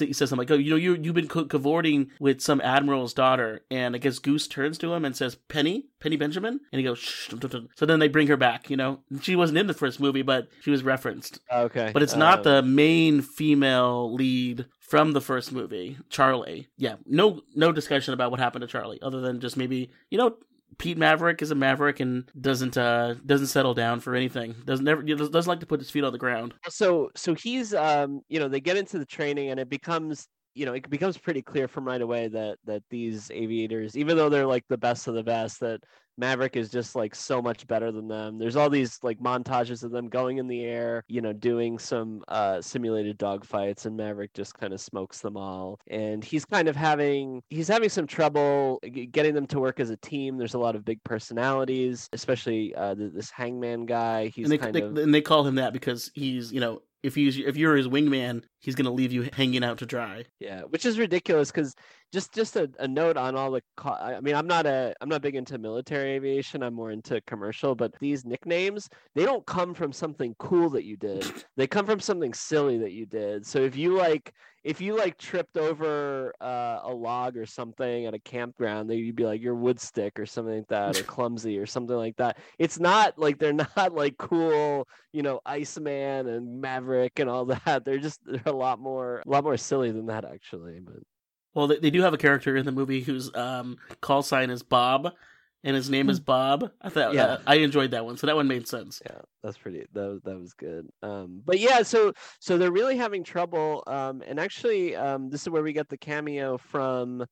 he says something like, oh, you know, you, you've been co- cavorting with some admiral's daughter. And I guess Goose turns to him and says, Penny? Penny Benjamin? And he goes, shh. So then they bring her back, you know. She wasn't in the first movie, but she was referenced. Okay. But it's not um... the main female lead from the first movie, Charlie. Yeah, no, no discussion about what happened to Charlie, other than just maybe, you know, Pete Maverick is a maverick and doesn't uh, doesn't settle down for anything. Doesn't never doesn't like to put his feet on the ground. So so he's um you know, they get into the training and it becomes you know, it becomes pretty clear from right away that that these aviators, even though they're like the best of the best, that Maverick is just like so much better than them. There's all these like montages of them going in the air, you know, doing some uh, simulated dogfights, and Maverick just kind of smokes them all. And he's kind of having he's having some trouble getting them to work as a team. There's a lot of big personalities, especially uh, this Hangman guy. He's and they, kind they, of and they call him that because he's you know. If he's, if you're his wingman, he's going to leave you hanging out to dry. Yeah, which is ridiculous because just just a, a note on all the. Co- I mean, I'm not a I'm not big into military aviation. I'm more into commercial. But these nicknames, they don't come from something cool that you did. They come from something silly that you did. So if you like. If you like tripped over uh, a log or something at a campground, they, you'd be like, you're wood stick or something like that, or clumsy or something like that. It's not like they're not like cool, you know, Iceman and Maverick and all that. They're just they're a lot more a lot more silly than that, actually. But well, they, they do have a character in the movie whose um, call sign is Bob. And his name is Bob. I thought yeah. uh, I enjoyed that one, so that one made sense. Yeah, that's pretty. That was, that was good. Um, but yeah, so so they're really having trouble. Um, and actually, um, this is where we get the cameo from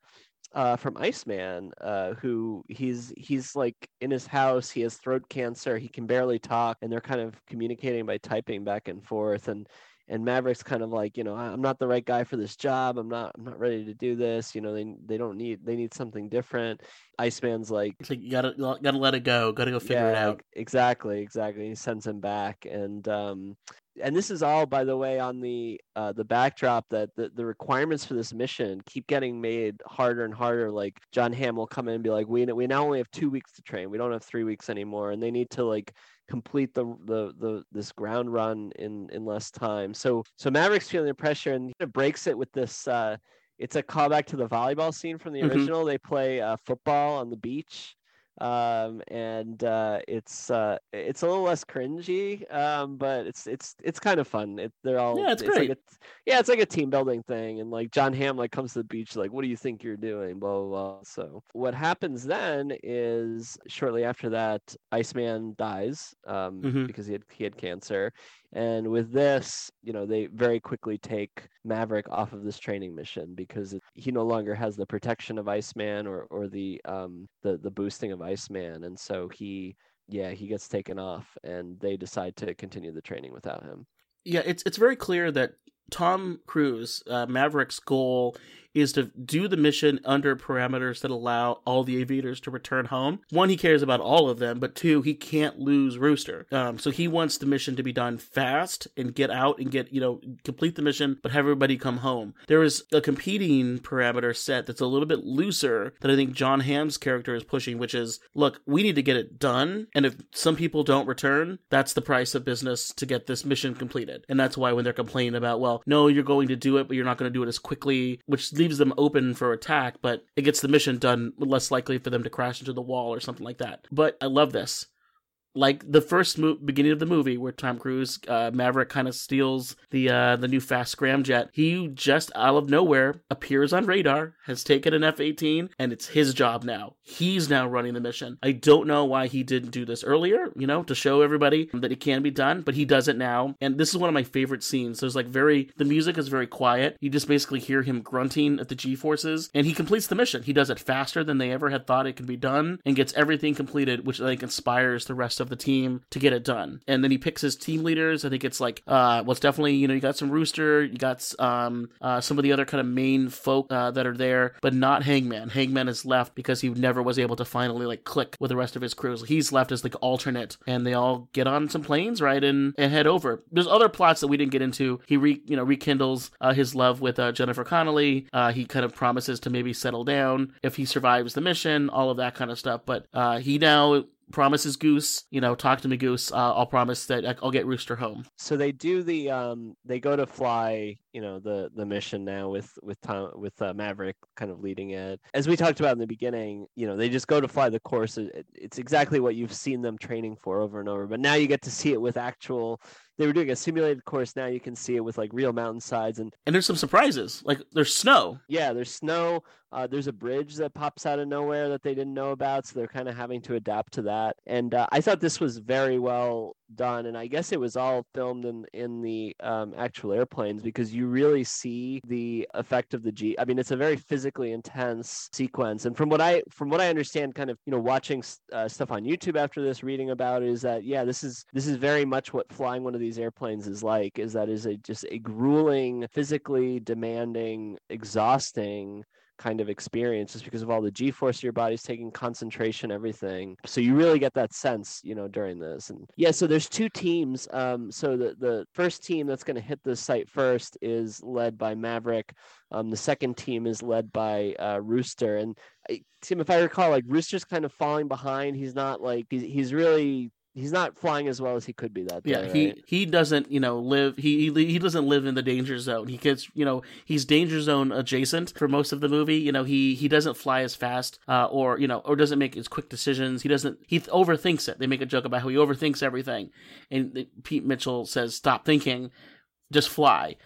uh, from Iceman, uh, who he's he's like in his house. He has throat cancer. He can barely talk, and they're kind of communicating by typing back and forth. And and Maverick's kind of like, you know, I'm not the right guy for this job. I'm not, I'm not ready to do this. You know, they, they don't need, they need something different. Iceman's like, it's like you gotta, gotta let it go. Gotta go figure yeah, it out. Exactly. Exactly. He sends him back. And, um, and this is all, by the way, on the, uh, the backdrop that the, the requirements for this mission keep getting made harder and harder. Like John Hamm will come in and be like, we, we now only have two weeks to train. We don't have three weeks anymore. And they need to like, complete the, the the this ground run in in less time. So so Maverick's feeling the pressure, and it breaks it with this. Uh, it's a callback to the volleyball scene from the mm-hmm. original. They play uh, football on the beach, um, and uh, it's uh, it's a little less cringy, um, but it's it's it's kind of fun. It, they're all yeah, it's, it's great. Like a, yeah, it's like a team building thing, and like John Hamm like comes to the beach, like, what do you think you're doing? Blah blah blah. So what happens then is shortly after that, Iceman dies um, mm-hmm. because he had he had cancer. And with this, you know, they very quickly take Maverick off of this training mission because he no longer has the protection of Iceman or or the um the, the boosting of Iceman. And so he, yeah, he gets taken off and they decide to continue the training without him. Yeah, it's it's very clear that Tom Cruise, uh, Maverick's goal is to do the mission under parameters that allow all the aviators to return home. One, he cares about all of them, but two, he can't lose Rooster. Um, so he wants the mission to be done fast and get out and get, you know, complete the mission, but have everybody come home. There is a competing parameter set that's a little bit looser that I think John Hamm's character is pushing, which is, look, we need to get it done. And if some people don't return, that's the price of business to get this mission completed. And that's why when they're complaining about, well, no, you're going to do it, but you're not going to do it as quickly, which leaves them open for attack, but it gets the mission done, less likely for them to crash into the wall or something like that. But I love this. Like the first mo- beginning of the movie where Tom Cruise, uh, Maverick kind of steals the uh, the new fast scramjet. He just out of nowhere appears on radar, has taken an F eighteen, and it's his job now. He's now running the mission. I don't know why he didn't do this earlier, you know, to show everybody that it can be done, but he does it now. And this is one of my favorite scenes. There's like very, the music is very quiet. You just basically hear him grunting at the G-forces, and he completes the mission. He does it faster than they ever had thought it could be done and gets everything completed, which I think inspires the rest of of the team to get it done. And then he picks his team leaders. I think it's like, uh, well, it's definitely, you know, you got some Rooster, you got um, uh, some of the other kind of main folk uh, that are there, but not Hangman. Hangman is left because he never was able to finally like click with the rest of his crew. So he's left as like alternate, and they all get on some planes, right, and, and head over. There's other plots that we didn't get into. He re, you know, rekindles uh, his love with uh, Jennifer Connelly. Uh, he kind of promises to maybe settle down if he survives the mission, all of that kind of stuff. But uh, he now promises Goose, you know, talk to me, Goose. Uh, I'll promise that I'll get Rooster home. So they do the, um, they go to fly, you know, the the mission now with with Tom, with uh, Maverick kind of leading it. As we talked about in the beginning, you know, they just go to fly the course. It, it's exactly what you've seen them training for over and over. But now you get to see it with actual. They were doing a simulated course. Now you can see it with like real mountainsides, and and there's some surprises. Like there's snow. Yeah, there's snow. Uh, there's a bridge that pops out of nowhere that they didn't know about, so they're kind of having to adapt to that. And uh, I thought this was very well done, and I guess it was all filmed in in the um, actual airplanes, because you really see the effect of the G. I mean, it's a very physically intense sequence. And from what I from what I understand, kind of you know watching uh, stuff on YouTube after this, reading about it, is that yeah, this is this is very much what flying one of these airplanes is like. Is that is a just a grueling, physically demanding, exhausting kind of experience, just because of all the G-force your body's taking, concentration, everything. So you really get that sense, you know, during this. And yeah, so there's two teams. Um, so the, the first team that's going to hit the site first is led by Maverick. Um, the second team is led by uh, Rooster. And I, Tim, if I recall, like Rooster's kind of falling behind. He's not like he's he's really. He's not flying as well as he could be that day. Yeah, he, right? he doesn't, you know, live, he, he he doesn't live in the danger zone. He gets, you know, he's danger zone adjacent for most of the movie. You know, he, he doesn't fly as fast uh, or, you know, or doesn't make as quick decisions. He doesn't, he overthinks it. They make a joke about how he overthinks everything. And Pete Mitchell says, stop thinking, just fly.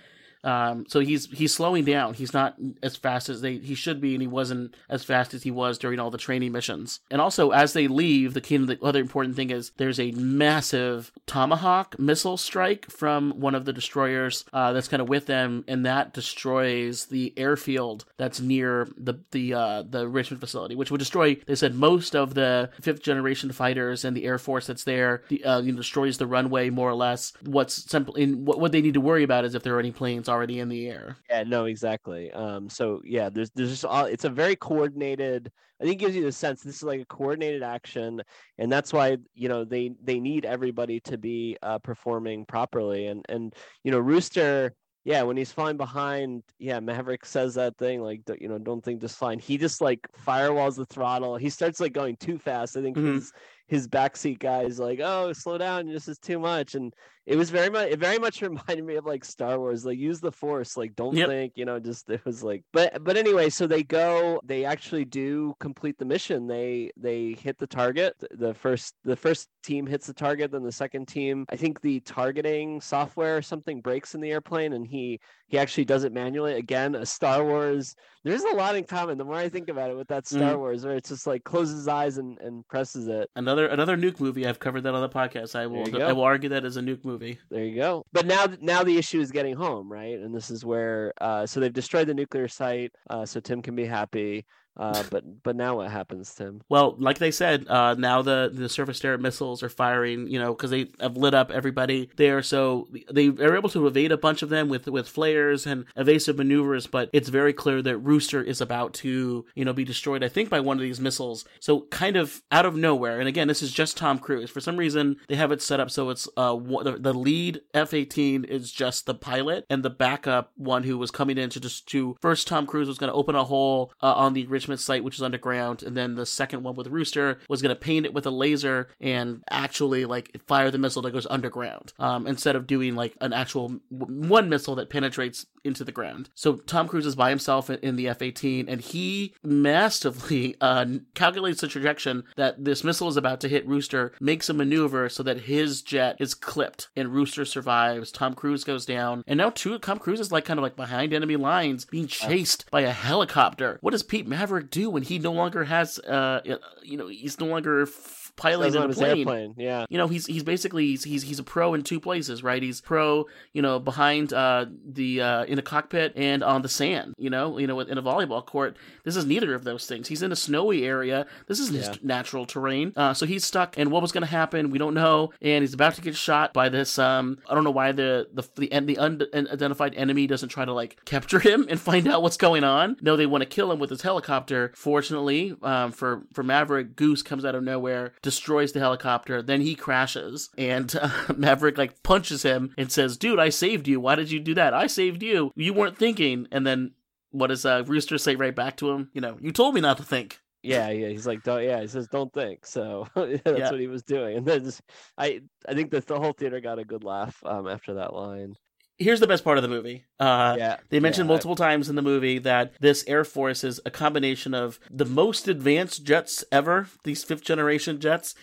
Um, so he's he's slowing down. He's not as fast as they he should be, and he wasn't as fast as he was during all the training missions. And also, as they leave, the, key, the other important thing is there's a massive Tomahawk missile strike from one of the destroyers uh, that's kind of with them, and that destroys the airfield that's near the the uh, the Richmond facility, which would destroy, they said, most of the fifth generation fighters and the Air Force that's there. The, uh, you know, destroys the runway more or less. What's simple in what, what they need to worry about is if there are any planes already in the air. Yeah, no, exactly. Um, so yeah, there's there's just all, it's a very coordinated. I think it gives you the sense this is like a coordinated action, and that's why you know they they need everybody to be uh, performing properly. And and you know Rooster, yeah, when he's flying behind, yeah, Maverick says that thing like, you know, don't think just flying. He just like firewalls the throttle. He starts like going too fast. I think mm-hmm. his his backseat guy is like, oh, slow down. This is too much. And it was very much, it very much reminded me of like Star Wars, like use the force, like don't yep. think, you know, just it was like, but, but anyway, so they go, they actually do complete the mission. They, they hit the target. The first, the first team hits the target. Then the second team, I think the targeting software or something breaks in the airplane, and he, He, he actually does it manually. Again, a Star Wars. There's a lot in common. The more I think about it with that Star mm. Wars, where it's just like closes his eyes and, and presses it. Another another nuke movie. I've covered that on the podcast. I will I will argue that as a nuke movie. There you go. But now now the issue is getting home, right? And this is where uh, so they've destroyed the nuclear site, uh, so Tim can be happy. Uh, but but now what happens, Tim? Well, like they said, uh, now the, the surface to air missiles are firing, you know, because they have lit up everybody there. So they are able to evade a bunch of them with, with flares and evasive maneuvers. But it's very clear that Rooster is about to, you know, be destroyed, I think, by one of these missiles. So kind of out of nowhere. And again, this is just Tom Cruise. For some reason, they have it set up so it's uh, the lead F eighteen is just the pilot, and the backup one who was coming in to just to first Tom Cruise was going to open a hole uh, on the Richmond site, which is underground, and then the second one with Rooster was going to paint it with a laser and actually like fire the missile that goes underground um, instead of doing like an actual w- one missile that penetrates into the ground. So Tom Cruise is by himself in, in the F eighteen, and he massively uh, calculates the trajectory that this missile is about to hit Rooster, makes a maneuver so that his jet is clipped, and Rooster survives. Tom Cruise goes down, and now two, Tom Cruise is like kind of like behind enemy lines, being chased by a helicopter. What does Pete Maverick do when he no longer has uh you know he's no longer f- piloted a plane. Airplane. Yeah, you know, he's he's basically he's, he's he's a pro in two places, right? He's pro, you know, behind uh, the uh, in a cockpit and on the sand. You know, you know, in a volleyball court. This is neither of those things. He's in a snowy area. This isn't yeah. his natural terrain. Uh, so he's stuck. And what was going to happen, we don't know. And he's about to get shot by this. Um, I don't know why the the the, the unidentified enemy doesn't try to like capture him and find out what's going on. No, they want to kill him with his helicopter. Fortunately, um, for for Maverick, Goose comes out of nowhere, destroys the helicopter, then he crashes, and uh, Maverick like punches him and says, "Dude, I saved you. Why did you do that? I saved you. You weren't thinking." And then what does uh, Rooster say right back to him? You know, "You told me not to think." Yeah, yeah, he's like, don't, yeah, he says, "Don't think." So that's yeah. what he was doing. And then just, I, I think that the whole theater got a good laugh um, after that line. Here's the best part of the movie. Uh, yeah, they mentioned yeah, multiple I... times in the movie that this Air Force is a combination of the most advanced jets ever, these fifth generation jets,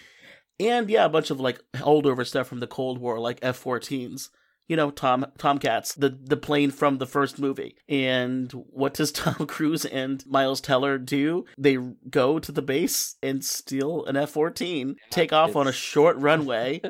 and yeah, a bunch of like holdover stuff from the Cold War, like F fourteens. You know, Tom Tomcats, the, the plane from the first movie. And what does Tom Cruise and Miles Teller do? They go to the base and steal an F fourteen, take off it's... on a short runway,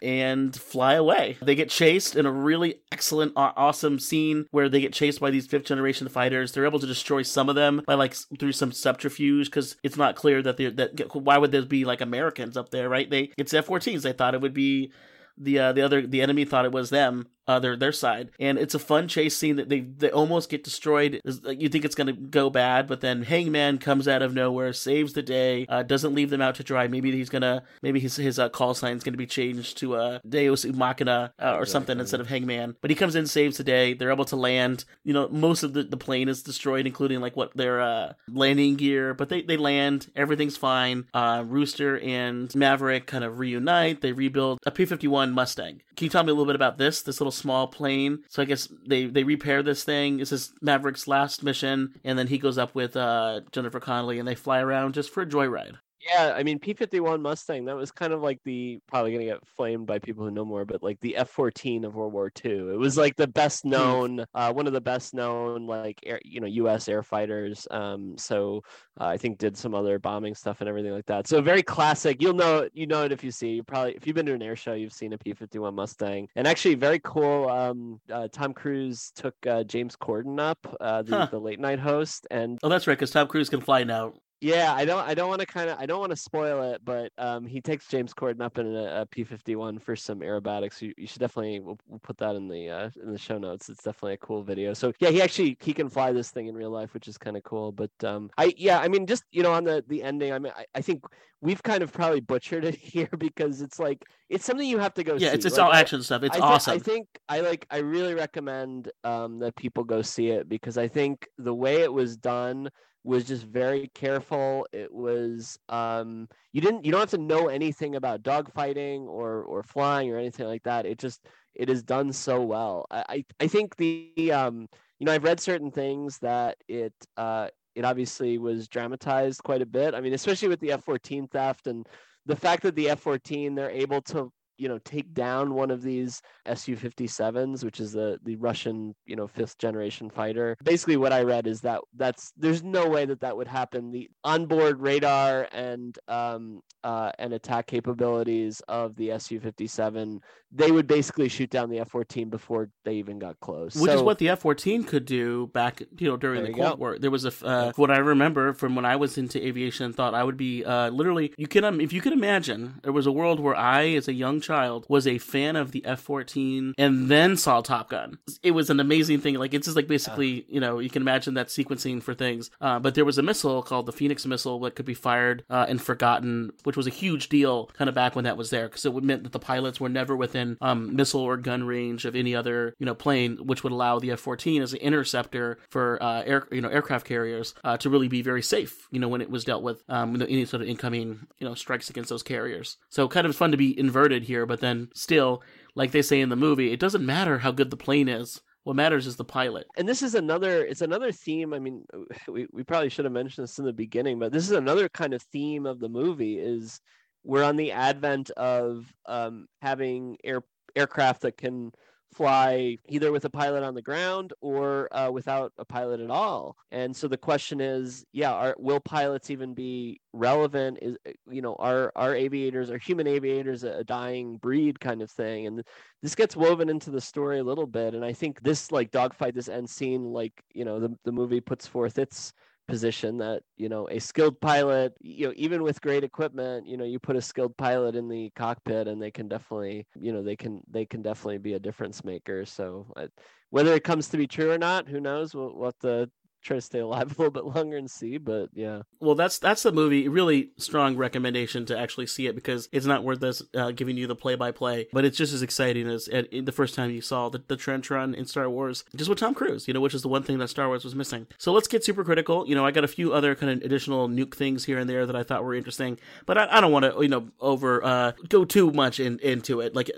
and fly away. They get chased in a really excellent, awesome scene where they get chased by these fifth-generation fighters. They're able to destroy some of them by, like, through some subterfuge, because it's not clear that they're... That, why would there be, like, Americans up there, right? They It's F fourteens. They thought it would be... The uh, the other the enemy thought it was them, uh, their their side, and it's a fun chase scene that they they almost get destroyed. Like, you think it's gonna go bad, but then Hangman comes out of nowhere, saves the day, uh, doesn't leave them out to dry. Maybe he's gonna maybe his his uh, call sign's gonna be changed to uh, Deus Machina uh, or exactly. something instead of Hangman. But he comes in, saves the day. They're able to land. You know, most of the, the plane is destroyed, including like what their uh, landing gear. But they they land. Everything's fine. Uh, Rooster and Maverick kind of reunite. They rebuild a P fifty-one Mustang. Can you tell me a little bit about this this little small plane? So I guess they they repair this thing. This is Maverick's last mission, and then he goes up with uh Jennifer Connelly, and they fly around just for a joyride. Yeah, I mean, P fifty-one Mustang, that was kind of like the, probably going to get flamed by people who know more, but like the F fourteen of World War Two. It was like the best known, uh, one of the best known, like, air, you know, U S air fighters. Um, so uh, I think did some other bombing stuff and everything like that. So very classic. You'll know, you know it if you see, you probably, if you've been to an air show, you've seen a P fifty-one Mustang. And actually very cool. Um, uh, Tom Cruise took uh, James Corden up, uh, the, huh. the late night host. And oh, that's right, because Tom Cruise can fly now. Yeah, I don't. I don't want to kind of. I don't want to spoil it, but um, he takes James Corden up in a, a P fifty-one for some aerobatics. You, you should definitely we'll, we'll put that in the uh, in the show notes. It's definitely a cool video. So yeah, he actually he can fly this thing in real life, which is kind of cool. But um, I yeah, I mean, just you know, on the, the ending, I mean, I, I think we've kind of probably butchered it here because it's like it's something you have to go. Yeah, see. Yeah, it's it's like, all action stuff. It's I th- awesome. I think I like. I really recommend um, that people go see it because I think the way it was done was just very careful. It was um, you didn't you don't have to know anything about dogfighting or or flying or anything like that. It just it is done so well. I I think the um, you know I've read certain things that it uh, it obviously was dramatized quite a bit. I mean, especially with the F fourteen theft and the fact that the F fourteen they're able to you know take down one of these S U fifty-sevens, which is the the Russian you know fifth generation fighter. Basically what I read is that that's there's no way that that would happen. The onboard radar and um uh and attack capabilities of the S U fifty-seven, they would basically shoot down the F fourteen before they even got close, which so, is what the F fourteen could do back you know during the Cold War. There was a uh, what I remember from when I was into aviation thought I would be uh literally you can um, if you could imagine there was a world where I as a young child was a fan of the F fourteen and then saw Top Gun. It was an amazing thing. Like it's just like basically, you know, you can imagine that sequencing for things. Uh, but there was a missile called the Phoenix missile that could be fired uh, and forgotten, which was a huge deal kind of back when that was there because it meant that the pilots were never within um, missile or gun range of any other, you know, plane, which would allow the F fourteen as an interceptor for uh, air, you know, aircraft carriers uh, to really be very safe, you know, when it was dealt with um, any sort of incoming, you know, strikes against those carriers. So kind of fun to be inverted here. But then still, like they say in the movie, it doesn't matter how good the plane is. What matters is the pilot. And this is another, it's another theme. I mean, we, we probably should have mentioned this in the beginning, but this is another kind of theme of the movie is we're on the advent of um, having air, aircraft that can fly either with a pilot on the ground or uh, without a pilot at all. And so the question is, yeah, are, will pilots even be relevant? Is, you know, are, are aviators, are human aviators a dying breed kind of thing? And this gets woven into the story a little bit. And I think this like dogfight, this end scene, like, you know, the, the movie puts forth its position that, you know, a skilled pilot, you know, even with great equipment, you know, you put a skilled pilot in the cockpit and they can definitely, you know, they can they can definitely be a difference maker. So uh, whether it comes to be true or not, who knows? We'll, we'll have to try to stay alive a little bit longer and see, but yeah. Well, that's that's the movie. Really strong recommendation to actually see it, because it's not worth us uh, giving you the play-by-play, but it's just as exciting as at, the first time you saw the, the trench run in Star Wars, just with Tom Cruise, you know, which is the one thing that Star Wars was missing. So let's get super critical. You know, I got a few other kind of additional nuke things here and there that I thought were interesting, but I, I don't want to, you know, over uh, go too much in, into it, like,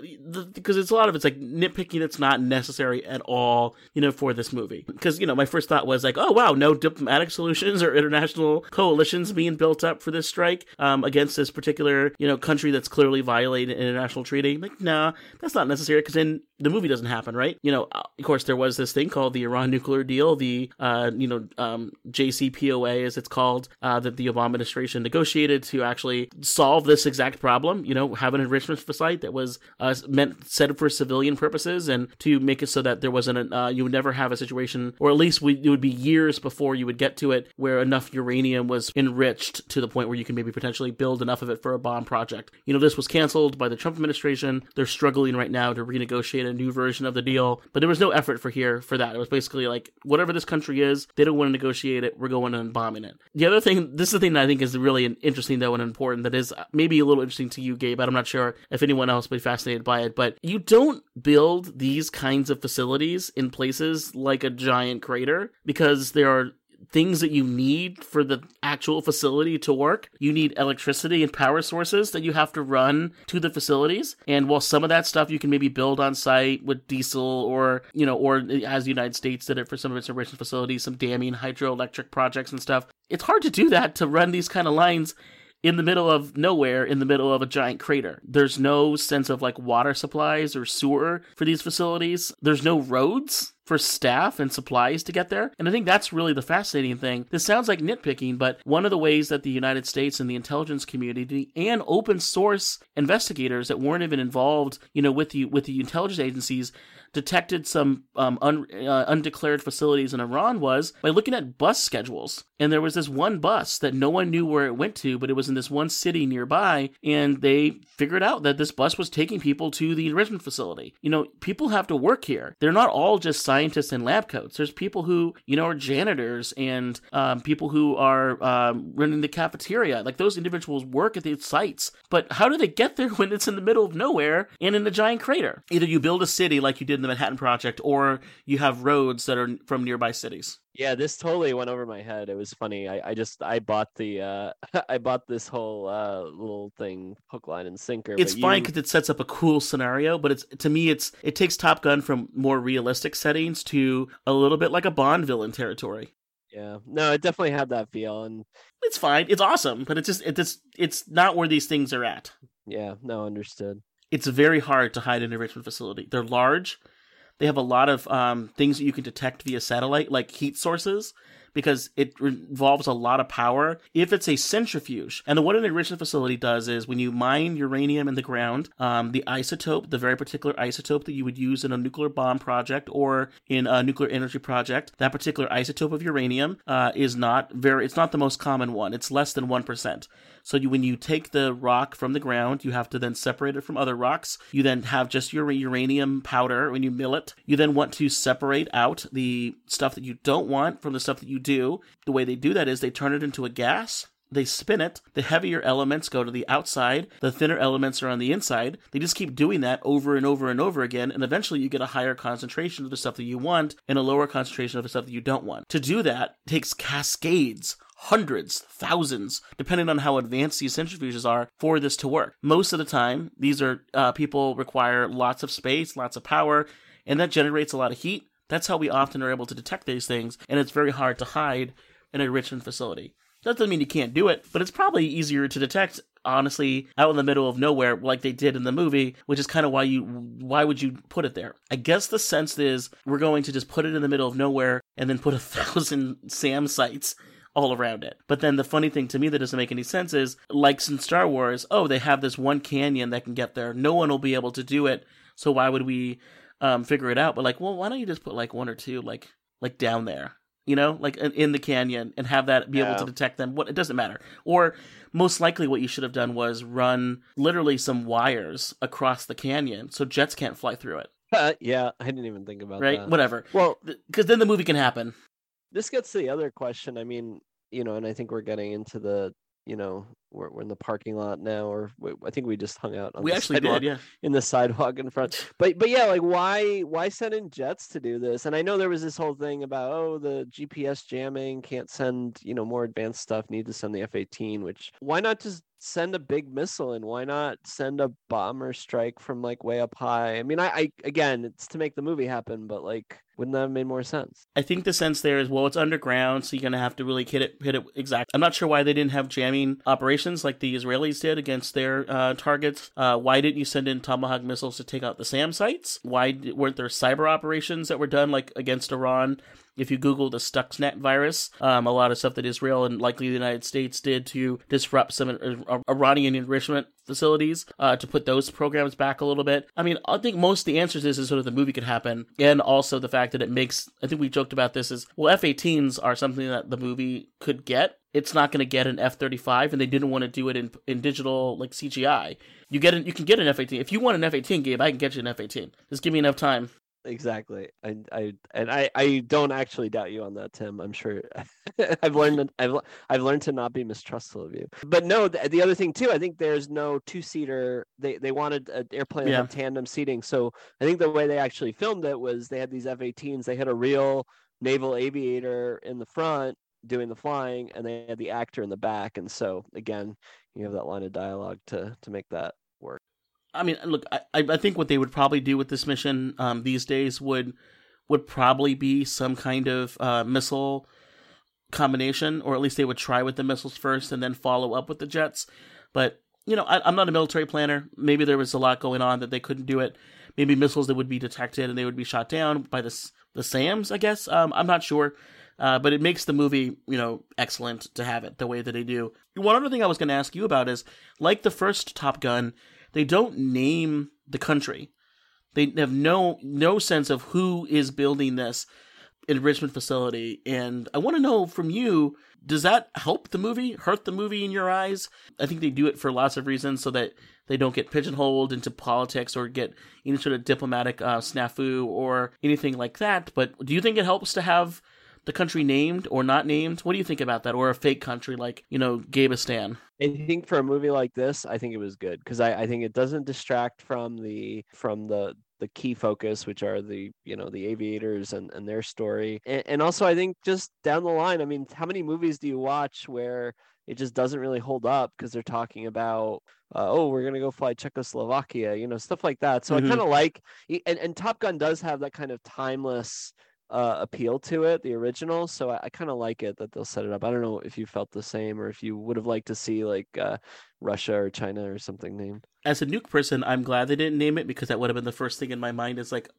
because it's a lot of it's like nitpicking that's not necessary at all, you know, for this movie. Because, you know, my first thought was like, oh, wow, no diplomatic solutions or international coalitions being built up for this strike um, against this particular, you know, country that's clearly violating an international treaty. Like, nah, that's not necessary, because then the movie doesn't happen, right? You know, of course, there was this thing called the Iran nuclear deal, the, uh, you know, um, J C P O A, as it's called, uh, that the Obama administration negotiated to actually solve this exact problem, you know, have an enrichment site that was uh, meant set for civilian purposes, and to make it so that there wasn't, an, uh, you would never have a situation, or at least we, it would be years before you would get to it, where enough uranium was enriched to the point where you can maybe potentially build enough of it for a bomb project. You know, this was canceled by the Trump administration. They're struggling right now to renegotiate a new version of the deal, but there was no effort for here for that. It was basically like, whatever this country is, they don't want to negotiate it, we're going and bombing it. The other thing, this is the thing that I think is really interesting though and important, that is maybe a little interesting to you, Gabe, I'm not sure if anyone else would be fascinated by it, but you don't build these kinds of facilities in places like a giant crater, because there are things that you need for the actual facility to work. You need electricity and power sources that you have to run to the facilities. And while some of that stuff you can maybe build on site with diesel, or, you know, or as the United States did it for some of its enrichment facilities, some damming, hydroelectric projects and stuff, it's hard to do that, to run these kind of lines in the middle of nowhere, in the middle of a giant crater. There's no sense of like water supplies or sewer for these facilities. There's no roads for staff and supplies to get there. And I think that's really the fascinating thing. This sounds like nitpicking, but one of the ways that the United States and the intelligence community and open source investigators that weren't even involved, you know, with the with the intelligence agencies detected some um, un, uh, undeclared facilities in Iran was by looking at bus schedules. And there was this one bus that no one knew where it went to, but it was in this one city nearby, and they figured out that this bus was taking people to the enrichment facility. You know, people have to work here. They're not all just scientists scientists in lab coats. There's people who, you know, are janitors and um, people who are um, running the cafeteria. Like, those individuals work at these sites. But how do they get there when it's in the middle of nowhere and in a giant crater? Either you build a city like you did in the Manhattan Project, or you have roads that are from nearby cities. Yeah, this totally went over my head. It was funny. I, I just I bought the uh, I bought this whole uh, little thing, hook, line, and sinker. It's but fine because you... it sets up a cool scenario, but it's to me it's it takes Top Gun from more realistic settings to a little bit like a Bond villain territory. Yeah, no, it definitely had that feel, and it's fine. It's awesome, but it's just it's just, it's not where these things are at. Yeah, no, understood. It's very hard to hide an enrichment facility. They're large. They have a lot of um, things that you can detect via satellite, like heat sources, because it involves a lot of power. If it's a centrifuge, and what an enrichment facility does is when you mine uranium in the ground, um, the isotope, the very particular isotope that you would use in a nuclear bomb project or in a nuclear energy project, that particular isotope of uranium uh, is not very, it's not the most common one. It's less than one percent. So you, when you take the rock from the ground, you have to then separate it from other rocks. You then have just your uranium powder when you mill it. You then want to separate out the stuff that you don't want from the stuff that you do. The way they do that is they turn it into a gas. They spin it. The heavier elements go to the outside. The thinner elements are on the inside. They just keep doing that over and over and over again, and eventually you get a higher concentration of the stuff that you want and a lower concentration of the stuff that you don't want. To do that takes cascades, hundreds, thousands, depending on how advanced these centrifuges are, for this to work. Most of the time, these are uh, people require lots of space, lots of power, and that generates a lot of heat. That's how we often are able to detect these things, and it's very hard to hide in an enrichment facility. That doesn't mean you can't do it, but it's probably easier to detect honestly out in the middle of nowhere like they did in the movie, which is kind of why you why would you put it there? I guess the sense is we're going to just put it in the middle of nowhere and then put a thousand SAM sites all around it. But then the funny thing to me that doesn't make any sense is, like in Star Wars, oh, they have this one canyon that can get there. No one will be able to do it, so why would we um, figure it out? But like, well, why don't you just put like one or two like like down there? You know, like in the canyon, and have that be yeah. able to detect them. What, it doesn't matter. Or most likely what you should have done was run literally some wires across the canyon so jets can't fly through it. Uh, yeah, I didn't even think about right? that. Right? Whatever. Well, because then the movie can happen. This gets to the other question. I mean, you know, and I think we're getting into the, you know, we're, we're in the parking lot now, or we, I think we just hung out on we the actually sidewalk, did, yeah. in the sidewalk in front. But but yeah, like why why send in jets to do this? And I know there was this whole thing about, oh, the G P S jamming, can't send, you know, more advanced stuff, need to send the F eighteen, which why not just send a big missile, and why not send a bomber strike from like way up high? I mean, I, I again, it's to make the movie happen, but like, wouldn't that have made more sense? I think the sense there is, well, it's underground, so you're gonna have to really hit it, hit it exact. I'm not sure why they didn't have jamming operations like the Israelis did against their uh, targets. Uh, why didn't you send in Tomahawk missiles to take out the SAM sites? Why d- weren't there cyber operations that were done like against Iran? If you Google the Stuxnet virus, um, a lot of stuff that Israel and likely the United States did to disrupt some uh, Iranian enrichment facilities, uh, to put those programs back a little bit. I mean, I think most of the answers is, is sort of the movie could happen, and also the fact that it makes, I think we joked about this, is, well, F eighteens are something that the movie could get. It's not going to get an F thirty-five, and they didn't want to do it in in digital, like C G I. You get an, you can get an F eighteen. If you want an F eighteen, Gabe, I can get you an F eighteen. Just give me enough time. Exactly. I, I and I, I don't actually doubt you on that, Tim. I'm sure I've learned I've I've learned to not be mistrustful of you. But no, the, the other thing too, I think there's no two-seater. They they wanted an airplane yeah. with tandem seating. So I think the way they actually filmed it was they had these F eighteens. They had a real naval aviator in the front doing the flying, and they had the actor in the back. And so again, you have that line of dialogue to to make that work. I mean, look, I, I think what they would probably do with this mission um, these days would would probably be some kind of uh, missile combination, or at least they would try with the missiles first and then follow up with the jets. But, you know, I, I'm not a military planner. Maybe there was a lot going on that they couldn't do it. Maybe missiles that would be detected and they would be shot down by the, the SAMs, I guess. Um, I'm not sure. Uh, but it makes the movie, you know, excellent to have it the way that they do. One other thing I was going to ask you about is, like the first Top Gun, they don't name the country. They have no no sense of who is building this enrichment facility. And I want to know from you, does that help the movie, hurt the movie in your eyes? I think they do it for lots of reasons so that they don't get pigeonholed into politics or get any sort of diplomatic uh, snafu or anything like that. But do you think it helps to have the country named or not named? What do you think about that? Or a fake country like, you know, Gabistan? I think for a movie like this, I think it was good because I, I think it doesn't distract from the from the the key focus, which are the, you know, the aviators and, and their story. And, and also, I think just down the line, I mean, how many movies do you watch where it just doesn't really hold up because they're talking about, uh, oh, we're going to go fly Czechoslovakia, you know, stuff like that. So mm-hmm. I kind of like, and, and Top Gun does have that kind of timeless Uh, appeal to it, the original, so I, I kind of like it that they'll set it up. I don't know if you felt the same or if you would have liked to see like uh, Russia or China or something named. As a nuke person, I'm glad they didn't name it because that would have been the first thing in my mind is like,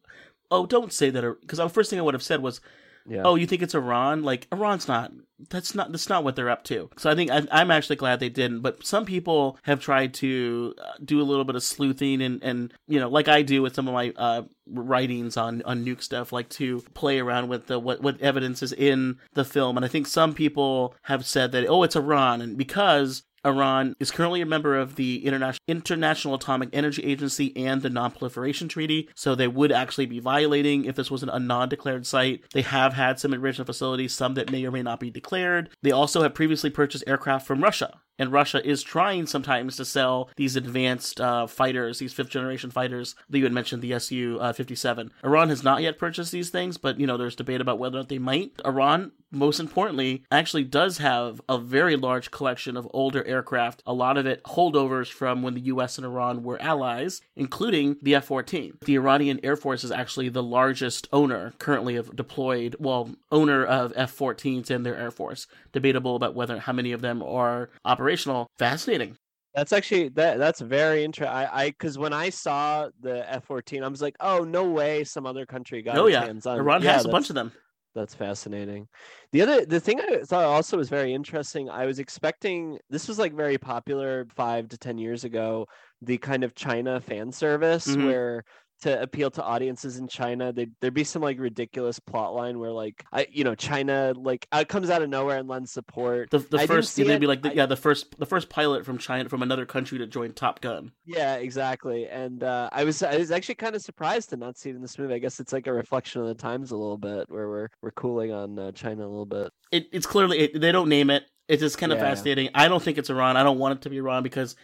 oh, don't say that, because the first thing I would have said was, yeah. oh, you think it's Iran? Like, Iran's not, that's not, that's not what they're up to. So I think I, I'm actually glad they didn't, but some people have tried to do a little bit of sleuthing and, and you know, like I do with some of my uh, writings on, on nuke stuff, like to play around with the what, what evidence is in the film. And I think some people have said that, oh, it's Iran. And because Iran is currently a member of the Interna- International Atomic Energy Agency and the Non-Proliferation Treaty, so they would actually be violating if this wasn't a non-declared site. They have had some enrichment facilities, some that may or may not be declared. They also have previously purchased aircraft from Russia, and Russia is trying sometimes to sell these advanced uh, fighters, these fifth-generation fighters that you had mentioned, the S U fifty-seven. Iran has not yet purchased these things, but, you know, there's debate about whether or not they might. Iran, most importantly, actually does have a very large collection of older aircraft, a lot of it holdovers from when the U S and Iran were allies, including the F fourteen. The Iranian Air Force is actually the largest owner currently of deployed, well, owner of F fourteens in their Air Force. Debatable about whether how many of them are operational. Fascinating. That's actually that that's very interesting. I because when I saw the F fourteen, I was like, oh, no way some other country got oh, its yeah. hands on. Iran yeah, has a bunch of them. That's fascinating. The other the thing I thought also was very interesting. I was expecting this was like very popular five to ten years ago, the kind of China fan service mm-hmm. where to appeal to audiences in China, they, there'd be some like ridiculous plot line where like I, you know, China like uh, comes out of nowhere and lends support. The, the first, they'd be like, the, I, yeah, the first, the first pilot from China from another country to join Top Gun. Yeah, exactly. And uh, I was, I was actually kind of surprised to not see it in this movie. I guess it's like a reflection of the times a little bit, where we're we're cooling on uh, China a little bit. It, it's clearly it, they don't name it. It's just kind of yeah. fascinating. I don't think it's Iran. I don't want it to be Iran because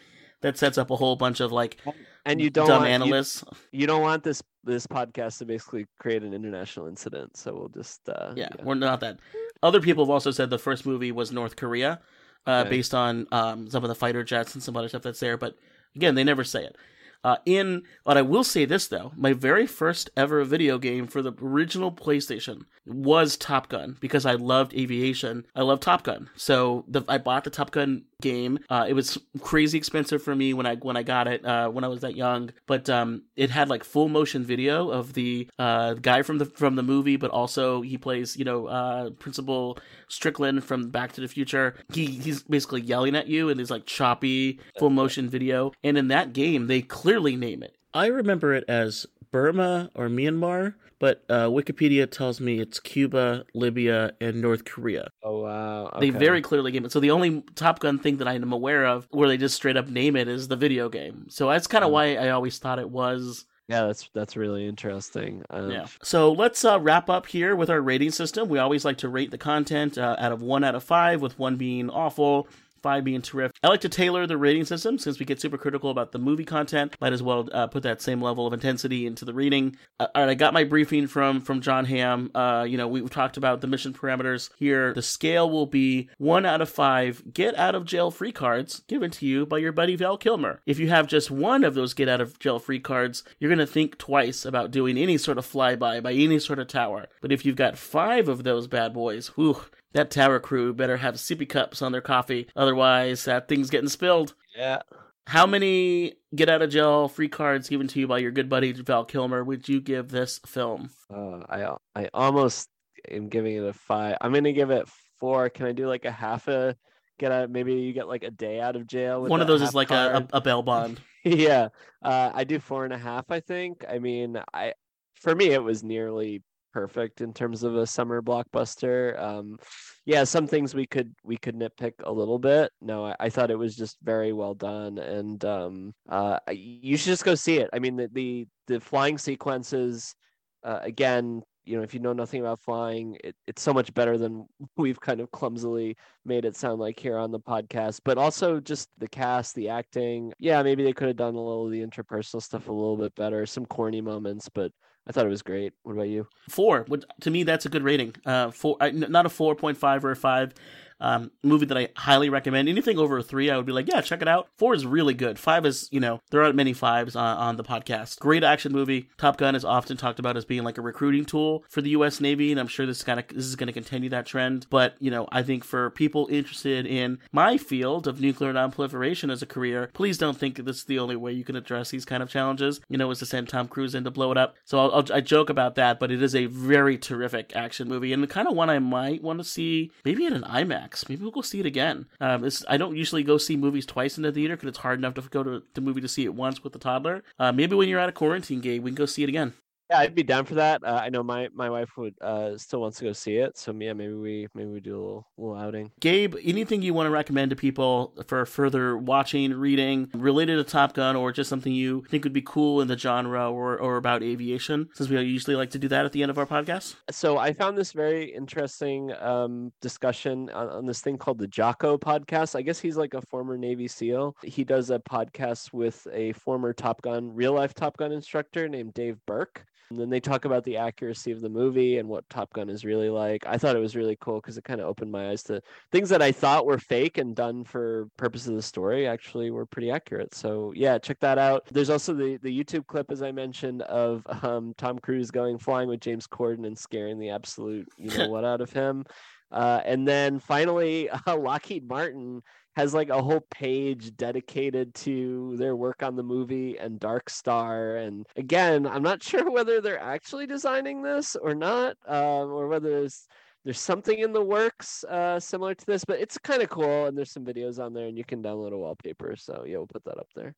that sets up a whole bunch of like. And you don't dumb want, analysts. You, you don't want this this podcast to basically create an international incident. So we'll just uh, yeah, yeah, we're not that. Other people have also said the first movie was North Korea, uh, okay. based on um, some of the fighter jets and some other stuff that's there. But again, they never say it. Uh, in but I will say this though, my very first ever video game for the original PlayStation was Top Gun because I loved aviation. I loved Top Gun, so the, I bought the Top Gun game. Uh, it was crazy expensive for me when I when I got it uh, when I was that young, but um, it had like full motion video of the uh, guy from the from the movie, but also he plays you know uh, Principal Strickland from Back to the Future. He he's basically yelling at you, and there's like choppy full motion video. And in that game, they clearly Clearly name it. I remember it as Burma or Myanmar, but uh, Wikipedia tells me it's Cuba, Libya, and North Korea. Oh, wow. Okay. They very clearly name it. So the only Top Gun thing that I am aware of where they just straight up name it is the video game. So that's kind of oh. why I always thought it was... Yeah, that's that's really interesting. Um, yeah. So let's uh, wrap up here with our rating system. We always like to rate the content uh, out of one out of five, with one being awful, five being terrific. I like to tailor the rating system since we get super critical about the movie content. Might as well uh, put that same level of intensity into the reading. Uh, all right, I got my briefing from from John Hamm. Uh, you know, we've talked about the mission parameters here. The scale will be one out of five get out of jail free cards given to you by your buddy Val Kilmer. If you have just one of those get out of jail free cards, you're going to think twice about doing any sort of flyby by any sort of tower. But if you've got five of those bad boys, whew, that tower crew better have sippy cups on their coffee. Otherwise, that thing's getting spilled. Yeah. How many get-out-of-jail-free cards given to you by your good buddy Val Kilmer would you give this film? Uh, I I almost am giving it a five. I'm going to give it four. Can I do like a half a get-out? Maybe you get like a day out of jail. With one of those is like a, a bail bond. yeah. Uh, I do four and a half, I think. I mean, I for me, it was nearly... perfect in terms of a summer blockbuster. Um, yeah, some things we could we could nitpick a little bit. No, I, I thought it was just very well done, and um, uh, you should just go see it. I mean, the the, the flying sequences, uh, again, you know, if you know nothing about flying, it, it's so much better than we've kind of clumsily made it sound like here on the podcast. But also just the cast, the acting. Yeah, maybe they could have done a little of the interpersonal stuff a little bit better. Some corny moments, but I thought it was great. What about you? Four. To me, that's a good rating. Uh, four, not a four point five or a five. Um, movie that I highly recommend. Anything over a three, I would be like, yeah, check it out. Four is really good. Five is, you know, there aren't many fives on, on the podcast. Great action movie. Top Gun is often talked about as being like a recruiting tool for the U S Navy, and I'm sure this kind of this is going to continue that trend. But you know, I think for people interested in my field of nuclear nonproliferation as a career, please don't think this is the only way you can address these kind of challenges. You know, is to send Tom Cruise in to blow it up. So I'll, I'll, I joke about that, but it is a very terrific action movie and the kind of one I might want to see maybe at an IMAX. Maybe we'll go see it again. Um, it's, I don't usually go see movies twice in the theater because it's hard enough to go to the movie to see it once with a toddler. Uh, maybe when you're out of quarantine, Gabe, we can go see it again. Yeah, I'd be down for that. Uh, I know my, my wife would uh, still wants to go see it, so yeah, maybe we maybe we do a little, little outing. Gabe, anything you want to recommend to people for further watching, reading, related to Top Gun, or just something you think would be cool in the genre or, or about aviation, since we usually like to do that at the end of our podcast? So I found this very interesting um, discussion on, on this thing called the Jocko podcast. I guess he's like a former Navy SEAL. He does a podcast with a former Top Gun, real-life Top Gun instructor named Dave Burke. And then they talk about the accuracy of the movie and what Top Gun is really like. I thought it was really cool because it kind of opened my eyes to things that I thought were fake and done for purposes of the story actually were pretty accurate. So yeah, check that out. There's also the, the YouTube clip, as I mentioned, of um, Tom Cruise going flying with James Corden and scaring the absolute, you know, what out of him. Uh, and then finally, uh, Lockheed Martin has like a whole page dedicated to their work on the movie and Dark Star. And again, I'm not sure whether they're actually designing this or not, um, or whether there's there's something in the works uh, similar to this, but it's kind of cool. And there's some videos on there and you can download a wallpaper. So yeah, we'll put that up there.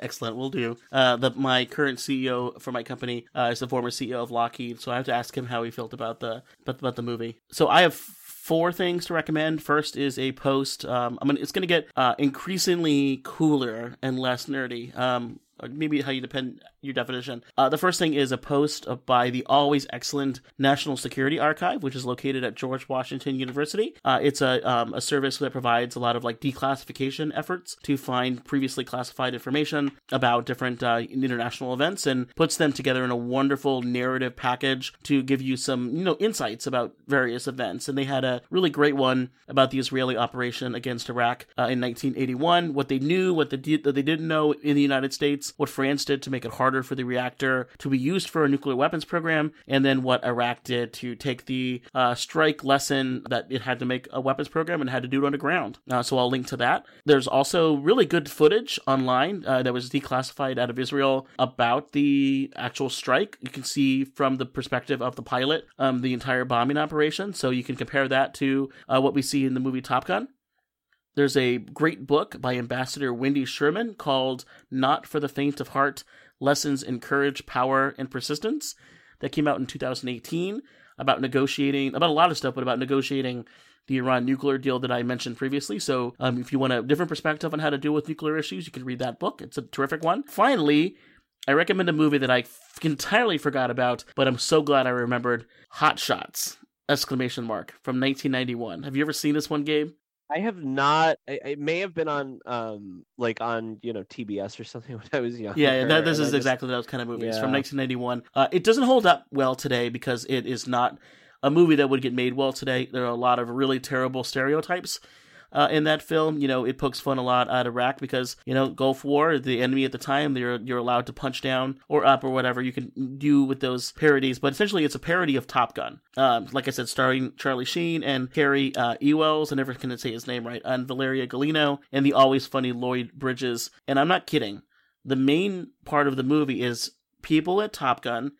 Excellent. We'll do. Uh, the, my current C E O for my company uh, is the former C E O of Lockheed. So I have to ask him how he felt about the, about, about the movie. So I have four things to recommend. First is a post. Um, I mean, it's going to get uh, increasingly cooler and less nerdy. Um, Or maybe how you depend your definition. Uh, the first thing is a post by the always excellent National Security Archive, which is located at George Washington University. Uh, it's a um, a service that provides a lot of like declassification efforts to find previously classified information about different uh, international events and puts them together in a wonderful narrative package to give you some you know insights about various events. And they had a really great one about the Israeli operation against Iraq uh, in nineteen eighty-one. What they knew, what they did, that they didn't know in the United States. What France did to make it harder for the reactor to be used for a nuclear weapons program, and then what Iraq did to take the uh, strike lesson that it had to make a weapons program and had to do it underground. Uh, so I'll link to that. There's also really good footage online uh, that was declassified out of Israel about the actual strike. You can see from the perspective of the pilot um, the entire bombing operation, so you can compare that to uh, what we see in the movie Top Gun. There's a great book by Ambassador Wendy Sherman called Not for the Faint of Heart, Lessons in Courage, Power, and Persistence that came out in two thousand eighteen about negotiating, about a lot of stuff, but about negotiating the Iran nuclear deal that I mentioned previously. So um, if you want a different perspective on how to deal with nuclear issues, you can read that book. It's a terrific one. Finally, I recommend a movie that I f- entirely forgot about, but I'm so glad I remembered, Hot Shots, exclamation mark, from nineteen ninety-one. Have you ever seen this one, Gabe? I have not. It may have been on, um, like on you know T B S or something when I was young. Yeah, that, this is I exactly just, those kind of movies yeah. from nineteen ninety-one. Uh, it doesn't hold up well today because it is not a movie that would get made well today. There are a lot of really terrible stereotypes uh, in that film. You know, it pokes fun a lot at Iraq because you know Gulf War, the enemy at the time, you're you're allowed to punch down or up or whatever you can do with those parodies. But essentially, it's a parody of Top Gun. Um, like I said, starring Charlie Sheen and Carrie uh, Ewells, I never can say his name right, and Valeria Galino, and the always funny Lloyd Bridges. And I'm not kidding. The main part of the movie is people at Top Gun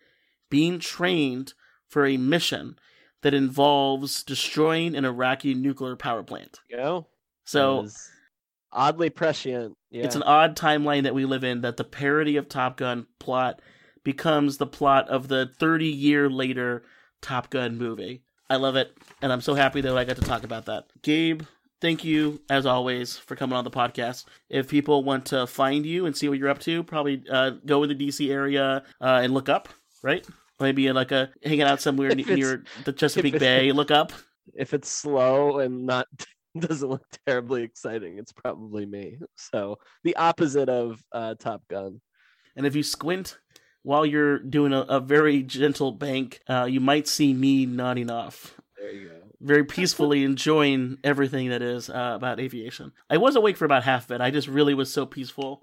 being trained for a mission that involves destroying an Iraqi nuclear power plant. Yeah. So oddly prescient. Yeah. It's an odd timeline that we live in that the parody of Top Gun plot becomes the plot of the thirty year later Top Gun movie. I love it, and I'm so happy that I got to talk about that. Gabe, thank you, as always, for coming on the podcast. If people want to find you and see what you're up to, probably uh, go in the D C area uh, and look up, right? Maybe like a, hanging out somewhere near the Chesapeake Bay, look up. If it's slow and not doesn't look terribly exciting, it's probably me. So the opposite of uh, Top Gun. And if you squint while you're doing a, a very gentle bank, uh, you might see me nodding off. There you go. Very peacefully enjoying everything that is uh, about aviation. I was awake for about half of it. I just really was so peaceful.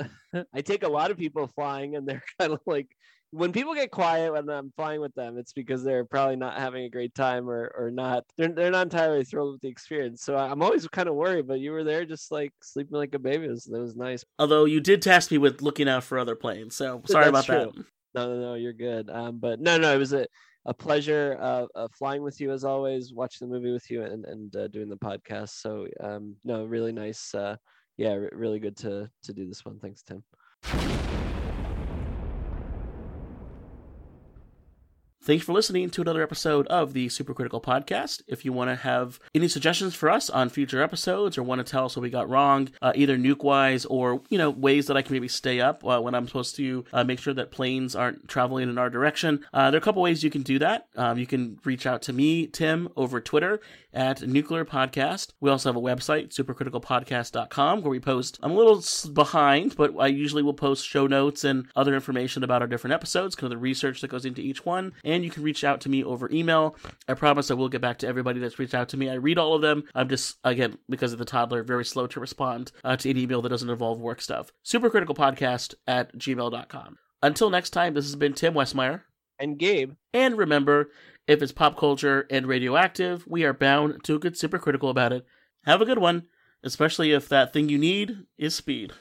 I take a lot of people flying, and they're kind of like, when people get quiet when I'm flying with them, it's because they're probably not having a great time or or not. They're, they're not entirely thrilled with the experience. So I'm always kind of worried, but you were there just like sleeping like a baby. It was, it was nice. Although you did task me with looking out for other planes. So sorry That's about true. that. No, no, no, you're good. Um, but no, no, it was a, a pleasure uh, uh, flying with you as always, watching the movie with you and, and uh, doing the podcast. So um, no, really nice. Uh, yeah, r- really good to to do this one. Thanks, Tim. Thanks for listening to another episode of the Super Critical Podcast. If you want to have any suggestions for us on future episodes or want to tell us what we got wrong, uh, either nuke-wise or, you know, ways that I can maybe stay up uh, when I'm supposed to uh, make sure that planes aren't traveling in our direction, uh, there are a couple ways you can do that. Um, you can reach out to me, Tim, over Twitter at Nuclear Podcast. We also have a website, super critical podcast dot com, where we post. I'm a little behind, but I usually will post show notes and other information about our different episodes, kind of the research that goes into each one. And And you can reach out to me over email. I promise I will get back to everybody that's reached out to me. I read all of them. I'm just, again, because of the toddler, very slow to respond uh, to any email that doesn't involve work stuff. Supercriticalpodcast at gmail dot com. Until next time, this has been Tim Westmeyer. and Gabe. And remember, if it's pop culture and radioactive, we are bound to get super critical about it. Have a good one, especially if that thing you need is speed.